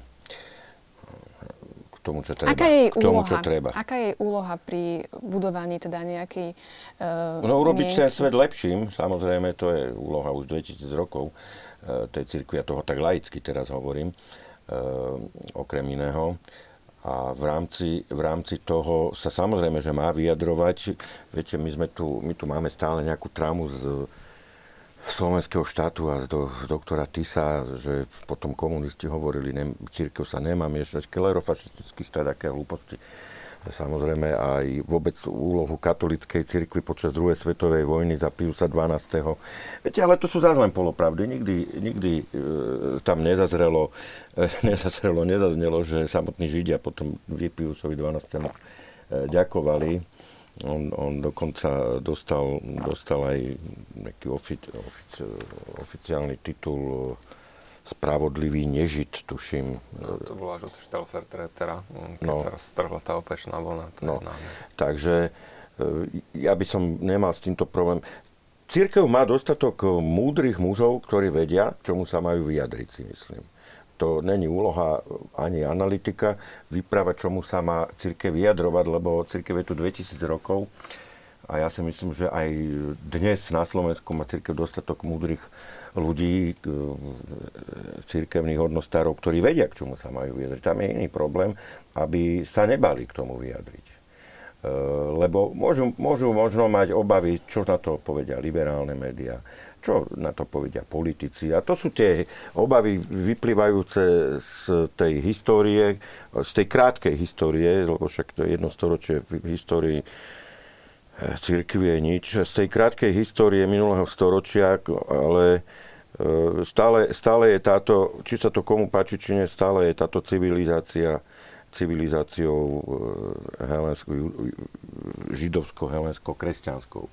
k tomu, čo treba. Aká je jej úloha pri budovaní teda nejakej... urobiť sa svet lepším, samozrejme, to je úloha už 2000 rokov tej cirkvi, ja toho tak laicky teraz hovorím, okrem iného. A v rámci toho sa samozrejme, že má vyjadrovať. Viete, my tu máme stále nejakú traumu z slovenského štátu a z doktora Tisa, že potom komunisti hovorili, cirkev sa nemá miešať, klerofašistický štát, aké hlúposti. Samozrejme aj vôbec úlohu katolíckej cirkvi počas druhej svetovej vojny za Piusa 12. Viete, ale to sú zás len polopravdy. Nikdy tam nezaznelo, že samotní Židia potom Piusovi 12. Ďakovali. On dokonca dostal aj nejaký oficiálny titul Spravodlivý nežid, tuším. No, to bola až od Štelfertretera, keď sa roztrhla tá opečná vlna, to je známe. Takže ja by som nemal s týmto problém. Cirkev má dostatok múdrych mužov, ktorí vedia, k čomu sa majú vyjadriť, si myslím. To není úloha ani analytika vyprávať, čomu sa má cirkev vyjadrovať, lebo cirkev je tu 2000 rokov. A ja si myslím, že aj dnes na Slovensku má cirkev dostatok múdrych ľudí, cirkevných hodnostárov, ktorí vedia, k čomu sa majú vyjadriť. Tam je iný problém, aby sa nebali k tomu vyjadriť. Lebo môžu možno mať obavy, čo na to povedia liberálne médiá, čo na to povedia politici. A to sú tie obavy vyplývajúce z tej histórie, z tej krátkej histórie, lebo však to je jedno storočie v histórii cirkvi je nič, z tej krátkej histórie minulého storočia, ale stále je táto, či sa to komu páči, či nie, stále je táto civilizáciou židovsko-helensko-kresťanskou.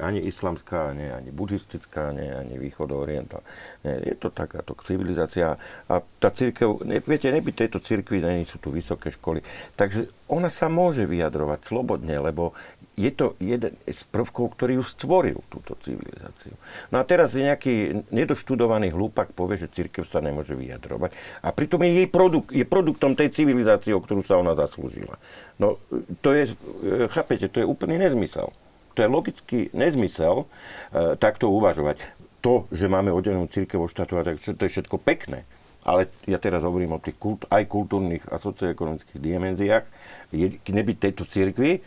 Ani islamská, nie, ani buddhistická, nie, ani východoorientálna. Je to takáto civilizácia. A tá cirkev, viete, neby tejto cirkvi, nie sú tu vysoké školy. Takže ona sa môže vyjadrovať slobodne, lebo je to jeden z prvkov, ktorý ju stvoril, túto civilizáciu. No a teraz nejaký nedoštudovaný hlúpak povie, že cirkev sa nemôže vyjadrovať. A pritom je jej produktom tej civilizácie, o ktorú sa ona zaslúžila. No to je, chápete, to je úplný nezmysel. To je logický nezmysel takto uvažovať. To, že máme oddelenú cirkev od štátu, to je všetko pekné. Ale ja teraz hovorím o tých aj kultúrnych a socioekonomických dimenziách. Nebyť tejto cirkvi,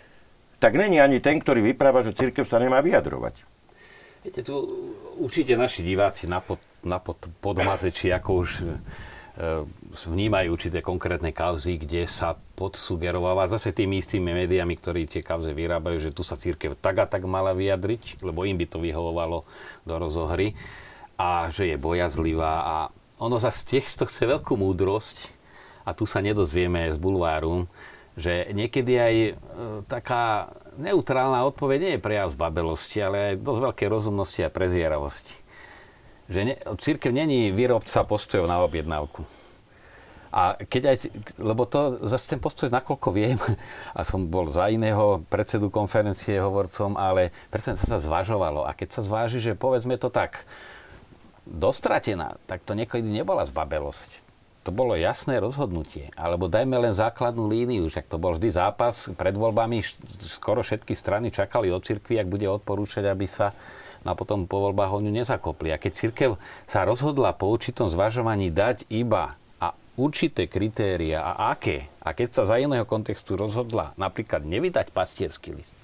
tak není ani ten, ktorý vypráva, že cirkev sa nemá vyjadrovať. Viete, tu určite naši diváci na podmazeči, ako už vnímajú určité konkrétne kauzy, kde sa podsugerováva zase tými istými médiami, ktorí tie kauzy vyrábajú, že tu sa cirkev tak a tak mala vyjadriť, lebo im by to vyhovovalo do rozohry a že je bojazlivá. A ono zase tiež to chce veľkú múdrosť a tu sa nedozvieme z bulváru, že niekedy aj taká neutrálna odpoveď nie je prejav zbabelosti, ale aj dosť veľkej rozumnosti a prezieravosti. Že cirkev není výrobca postojov na objednávku. A keď aj, lebo to zase ten postoj, nakoľko viem, a som bol za iného predsedu konferencie hovorcom, ale predsa sa zvažovalo. A keď sa zváži, že povedzme to tak dostratená, tak to niekedy nebola zbabelosť. To bolo jasné rozhodnutie. Alebo dajme len základnú líniu, však to bol vždy zápas. Pred voľbami skoro všetky strany čakali od cirkvi, ak bude odporúčať, aby sa a potom po voľbách ho ňu nezakopli. A keď cirkev sa rozhodla po určitom zvažovaní dať iba a určité kritéria a aké, a keď sa za iného kontextu rozhodla napríklad nevydať pastierský list,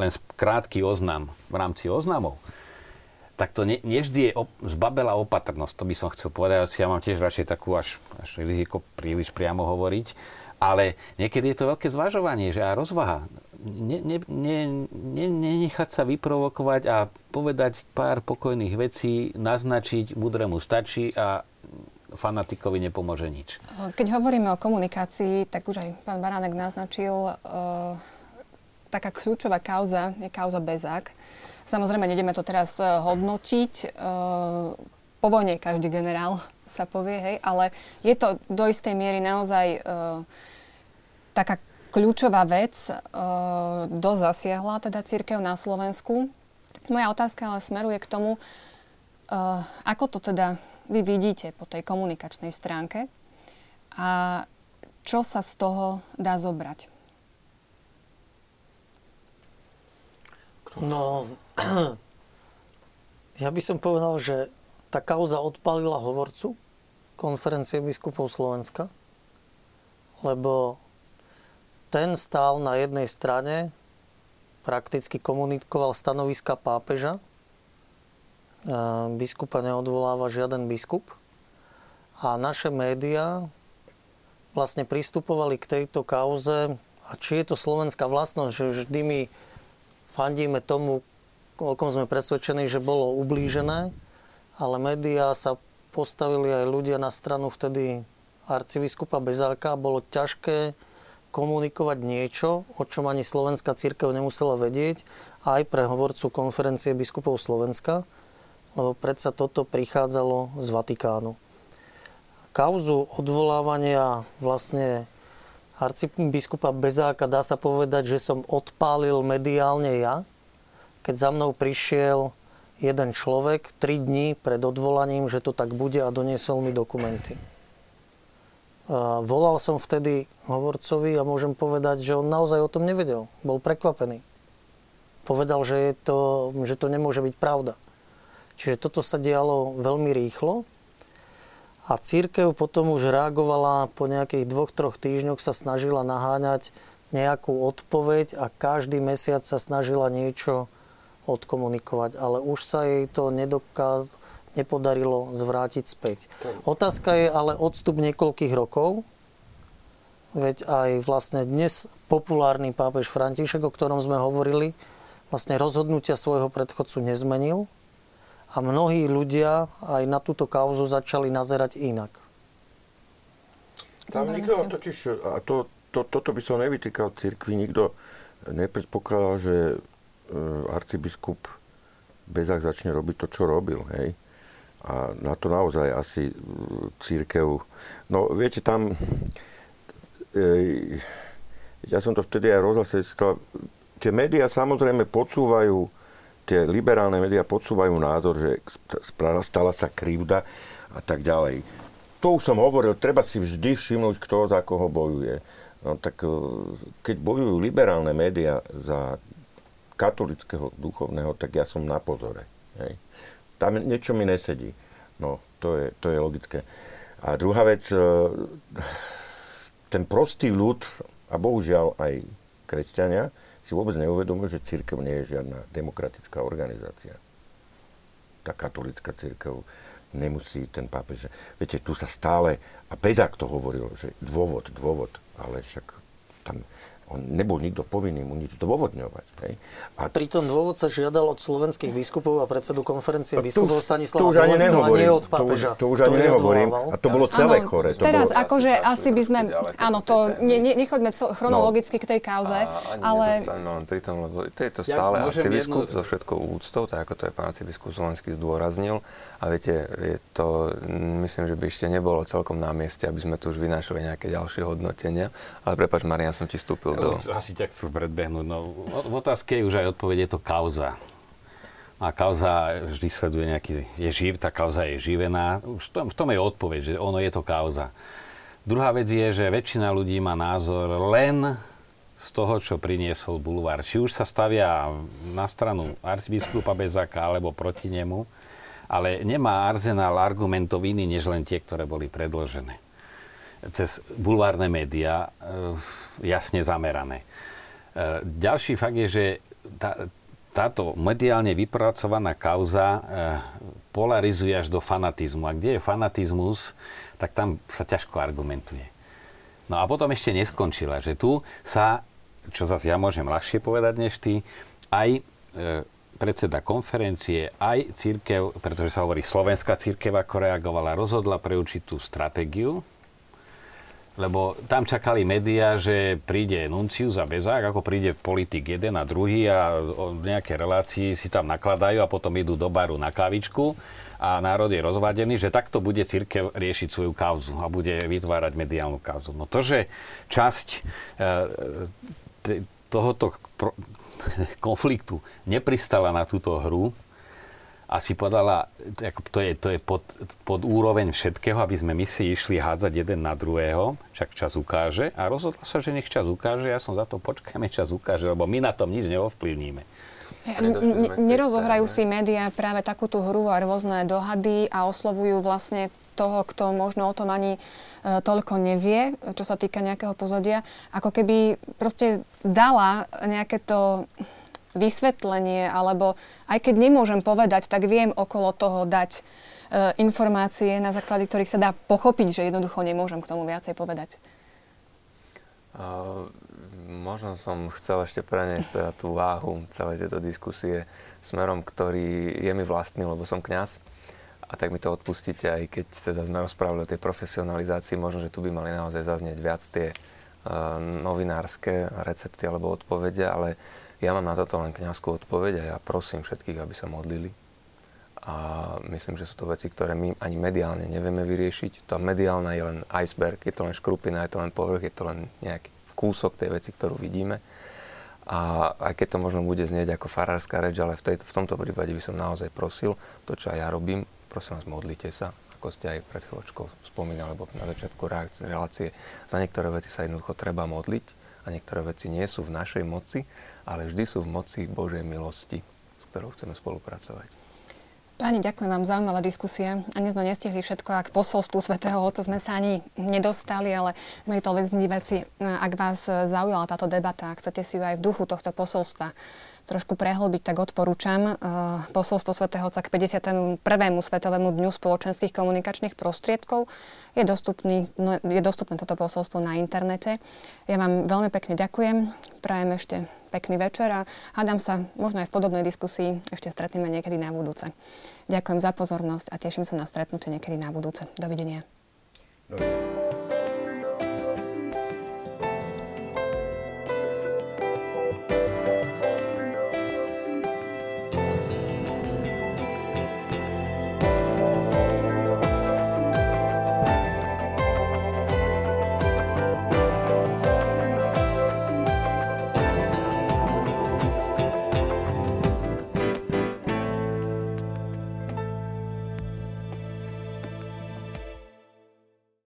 len krátky oznam v rámci oznamov, tak to nevždy je zbabelá opatrnosť. To by som chcel povedať, ja mám tiež radšej takú až riziko príliš priamo hovoriť, ale niekedy je to veľké zvažovanie, že a rozvaha. Nenechať sa vyprovokovať a povedať pár pokojných vecí, naznačiť múdremu stačí a fanatikovi nepomôže nič. Keď hovoríme o komunikácii, tak už aj pán Baránek naznačil, taká kľúčová kauza je kauza Bezák. Samozrejme, nejdeme to teraz hodnotiť. Po vojne každý generál sa povie, hej, ale je to do istej miery naozaj taká kľúčová vec, dosť zasiahla teda cirkev na Slovensku. Moja otázka ale smeruje k tomu, ako to teda vy vidíte po tej komunikačnej stránke a čo sa z toho dá zobrať? No, ja by som povedal, že tá kauza odpálila hovorcu Konferencie biskupov Slovenska, lebo ten stál na jednej strane, prakticky komunikoval stanoviska pápeža. Biskupa neodvoláva žiaden biskup. A naše médiá vlastne pristupovali k tejto kauze. A či je to slovenská vlastnosť, že vždy my fandíme tomu, o kom sme presvedčení, že bolo ublížené. Ale médiá sa postavili aj ľudia na stranu vtedy arcibiskupa Bezáka. Bolo ťažké komunikovať niečo, o čom ani slovenská cirkev nemusela vedieť, aj pre hovorcu Konferencie biskupov Slovenska, lebo predsa toto prichádzalo z Vatikánu. Kauzu odvolávania vlastne arcibiskupa Bezáka dá sa povedať, že som odpálil mediálne ja, keď za mnou prišiel jeden človek 3 dní pred odvolaním, že to tak bude a doniesol mi dokumenty. Volal som vtedy hovorcovi a môžem povedať, že on naozaj o tom nevedel. Bol prekvapený. Povedal, že to nemôže byť pravda. Čiže toto sa dialo veľmi rýchlo. A cirkev potom už reagovala po nejakých 2-3 týždňoch, sa snažila naháňať nejakú odpoveď a každý mesiac sa snažila niečo odkomunikovať, ale už sa jej to nepodarilo zvrátiť späť. Otázka je ale odstup niekoľkých rokov, veď aj vlastne dnes populárny pápež František, o ktorom sme hovorili, vlastne rozhodnutia svojho predchodcu nezmenil a mnohí ľudia aj na túto kauzu začali nazerať inak. Tam nikto totiž, a toto by som nevytýkal cirkvi, nikto nepredpokladal, že arcibiskup Bezák začne robiť to, čo robil, hej. A na to naozaj asi cirkev. No viete, tam ja som to vtedy aj rozhlasil, tie médiá samozrejme podsúvajú, tie liberálne médiá podsúvajú názor, že stala sa krivda a tak ďalej. To už som hovoril, treba si vždy všimnúť, kto za koho bojuje. No tak keď bojujú liberálne médiá za katolického duchovného, tak ja som na pozore. Hej. Tam niečo mi nesedí. No, to je logické. A druhá vec, ten prostý ľud, a bohužiaľ aj kresťania, si vôbec neuvedomujú, že cirkev nie je žiadna demokratická organizácia. Tá katolická cirkev nemusí ten pápež. Viete, tu sa stále, a Bezák to hovoril, že dôvod, ale však tam on nebol nikto povinný mu nič dôvodňovať. Hej? A pritom dôvod sa žiadal od slovenských biskupov a predsedu konferencie biskupov Stanislava Zelenského a nie od pápeža. To už ani nehovorím. A to bolo celé chore. Teraz akože asi by sme... Áno, to nechoďme chronologicky k tej kauze, ale... Nezostaneme len pri tom, lebo to je to stále arcibiskup so všetkou úctou, tak ako to je pán arcibiskup Zelenský zdôraznil. A viete, to myslím, že by ešte nebolo celkom na mieste, aby sme tu už vynášali nejaké ďalšie hodnotenia. Ale prepáč, Marián, som ti vstúpil. Asi ťa chcem predbehnúť. No, v otázke je už aj odpoveď, je to kauza. A kauza vždy sleduje tá kauza je živená. V tom je odpoveď, že ono je to kauza. Druhá vec je, že väčšina ľudí má názor len z toho, čo priniesol bulvár. Či už sa stavia na stranu arcibiskupa Bezáka alebo proti nemu, ale nemá arzenál argumentov iný, než len tie, ktoré boli predložené cez bulvárne médiá jasne zamerané. Ďalší fakt je, že táto mediálne vypracovaná kauza polarizuje až do fanatizmu. A kde je fanatizmus, tak tam sa ťažko argumentuje. No a potom ešte neskončila, že tu sa, čo zase ja môžem ľahšie povedať než ty, aj predseda konferencie, aj cirkev, pretože sa hovorí slovenská cirkev, ako reagovala, rozhodla pre určitú stratégiu, lebo tam čakali médiá, že príde nuncius a Bezák, ako príde politik jeden a druhý a nejaké relácii si tam nakladajú a potom idú do baru na kávičku a národ je rozvadený, že takto bude cirkev riešiť svoju kauzu a bude vytvárať mediálnu kauzu. No to, že časť tohoto konfliktu nepristala na túto hru, a si podala, to je pod úroveň všetkého, aby sme my si išli hádzať jeden na druhého, však čas ukáže. A rozhodla sa, že nech čas ukáže, ja som za to, počkajme, čas ukáže, lebo my na tom nič neovplyvníme. Nerozohrajú si médiá práve takúto hru a rôzne dohady a oslovujú vlastne toho, kto možno o tom ani toľko nevie, čo sa týka nejakého pozadia, ako keby proste dala nejaké to vysvetlenie, alebo aj keď nemôžem povedať, tak viem okolo toho dať informácie, na základe ktorých sa dá pochopiť, že jednoducho nemôžem k tomu viacej povedať. Možno som chcel ešte preniesť teda tú váhu celej tejto diskusie smerom, ktorý je mi vlastný, lebo som kňaz. A tak mi to odpustíte, aj keď teda sme rozprávali o tej profesionalizácii, možno, že tu by mali naozaj zaznieť viac tie novinárske recepty alebo odpovede, ale ja mám na toto len kňazskú odpoveď a ja prosím všetkých, aby sa modlili. A myslím, že sú to veci, ktoré my ani mediálne nevieme vyriešiť. Tá mediálna je len iceberg, je to len škrupina, je to len povrch, je to len nejaký kúsok tej veci, ktorú vidíme. A aj keď to možno bude znieť ako farárska reč, ale v tomto prípade by som naozaj prosil, to, čo aj ja robím, prosím vás, modlite sa, ako ste aj pred chvíľočkou spomínali, alebo na začiatku relácie. Za niektoré veci sa jednoducho treba modliť. A niektoré veci nie sú v našej moci, ale vždy sú v moci Božej milosti, s ktorou chceme spolupracovať. Páni, ďakujem vám, zaujímavá diskusia. Ani sme nestihli všetko, ak posolstvu svätého Otca sme sa ani nedostali, ale milí televízni, ak vás zaujala táto debata, ak chcete si ju aj v duchu tohto posolstva trošku prehlbiť, tak odporúčam posolstvo svätého Otca k 51. Svetovému dňu spoločenských komunikačných prostriedkov. Je dostupné toto posolstvo na internete. Ja vám veľmi pekne ďakujem, prajem ešte pekný večer a hádam sa, možno aj v podobnej diskusii ešte stretneme niekedy na budúce. Ďakujem za pozornosť a teším sa na stretnutie niekedy na budúce. Dovidenia.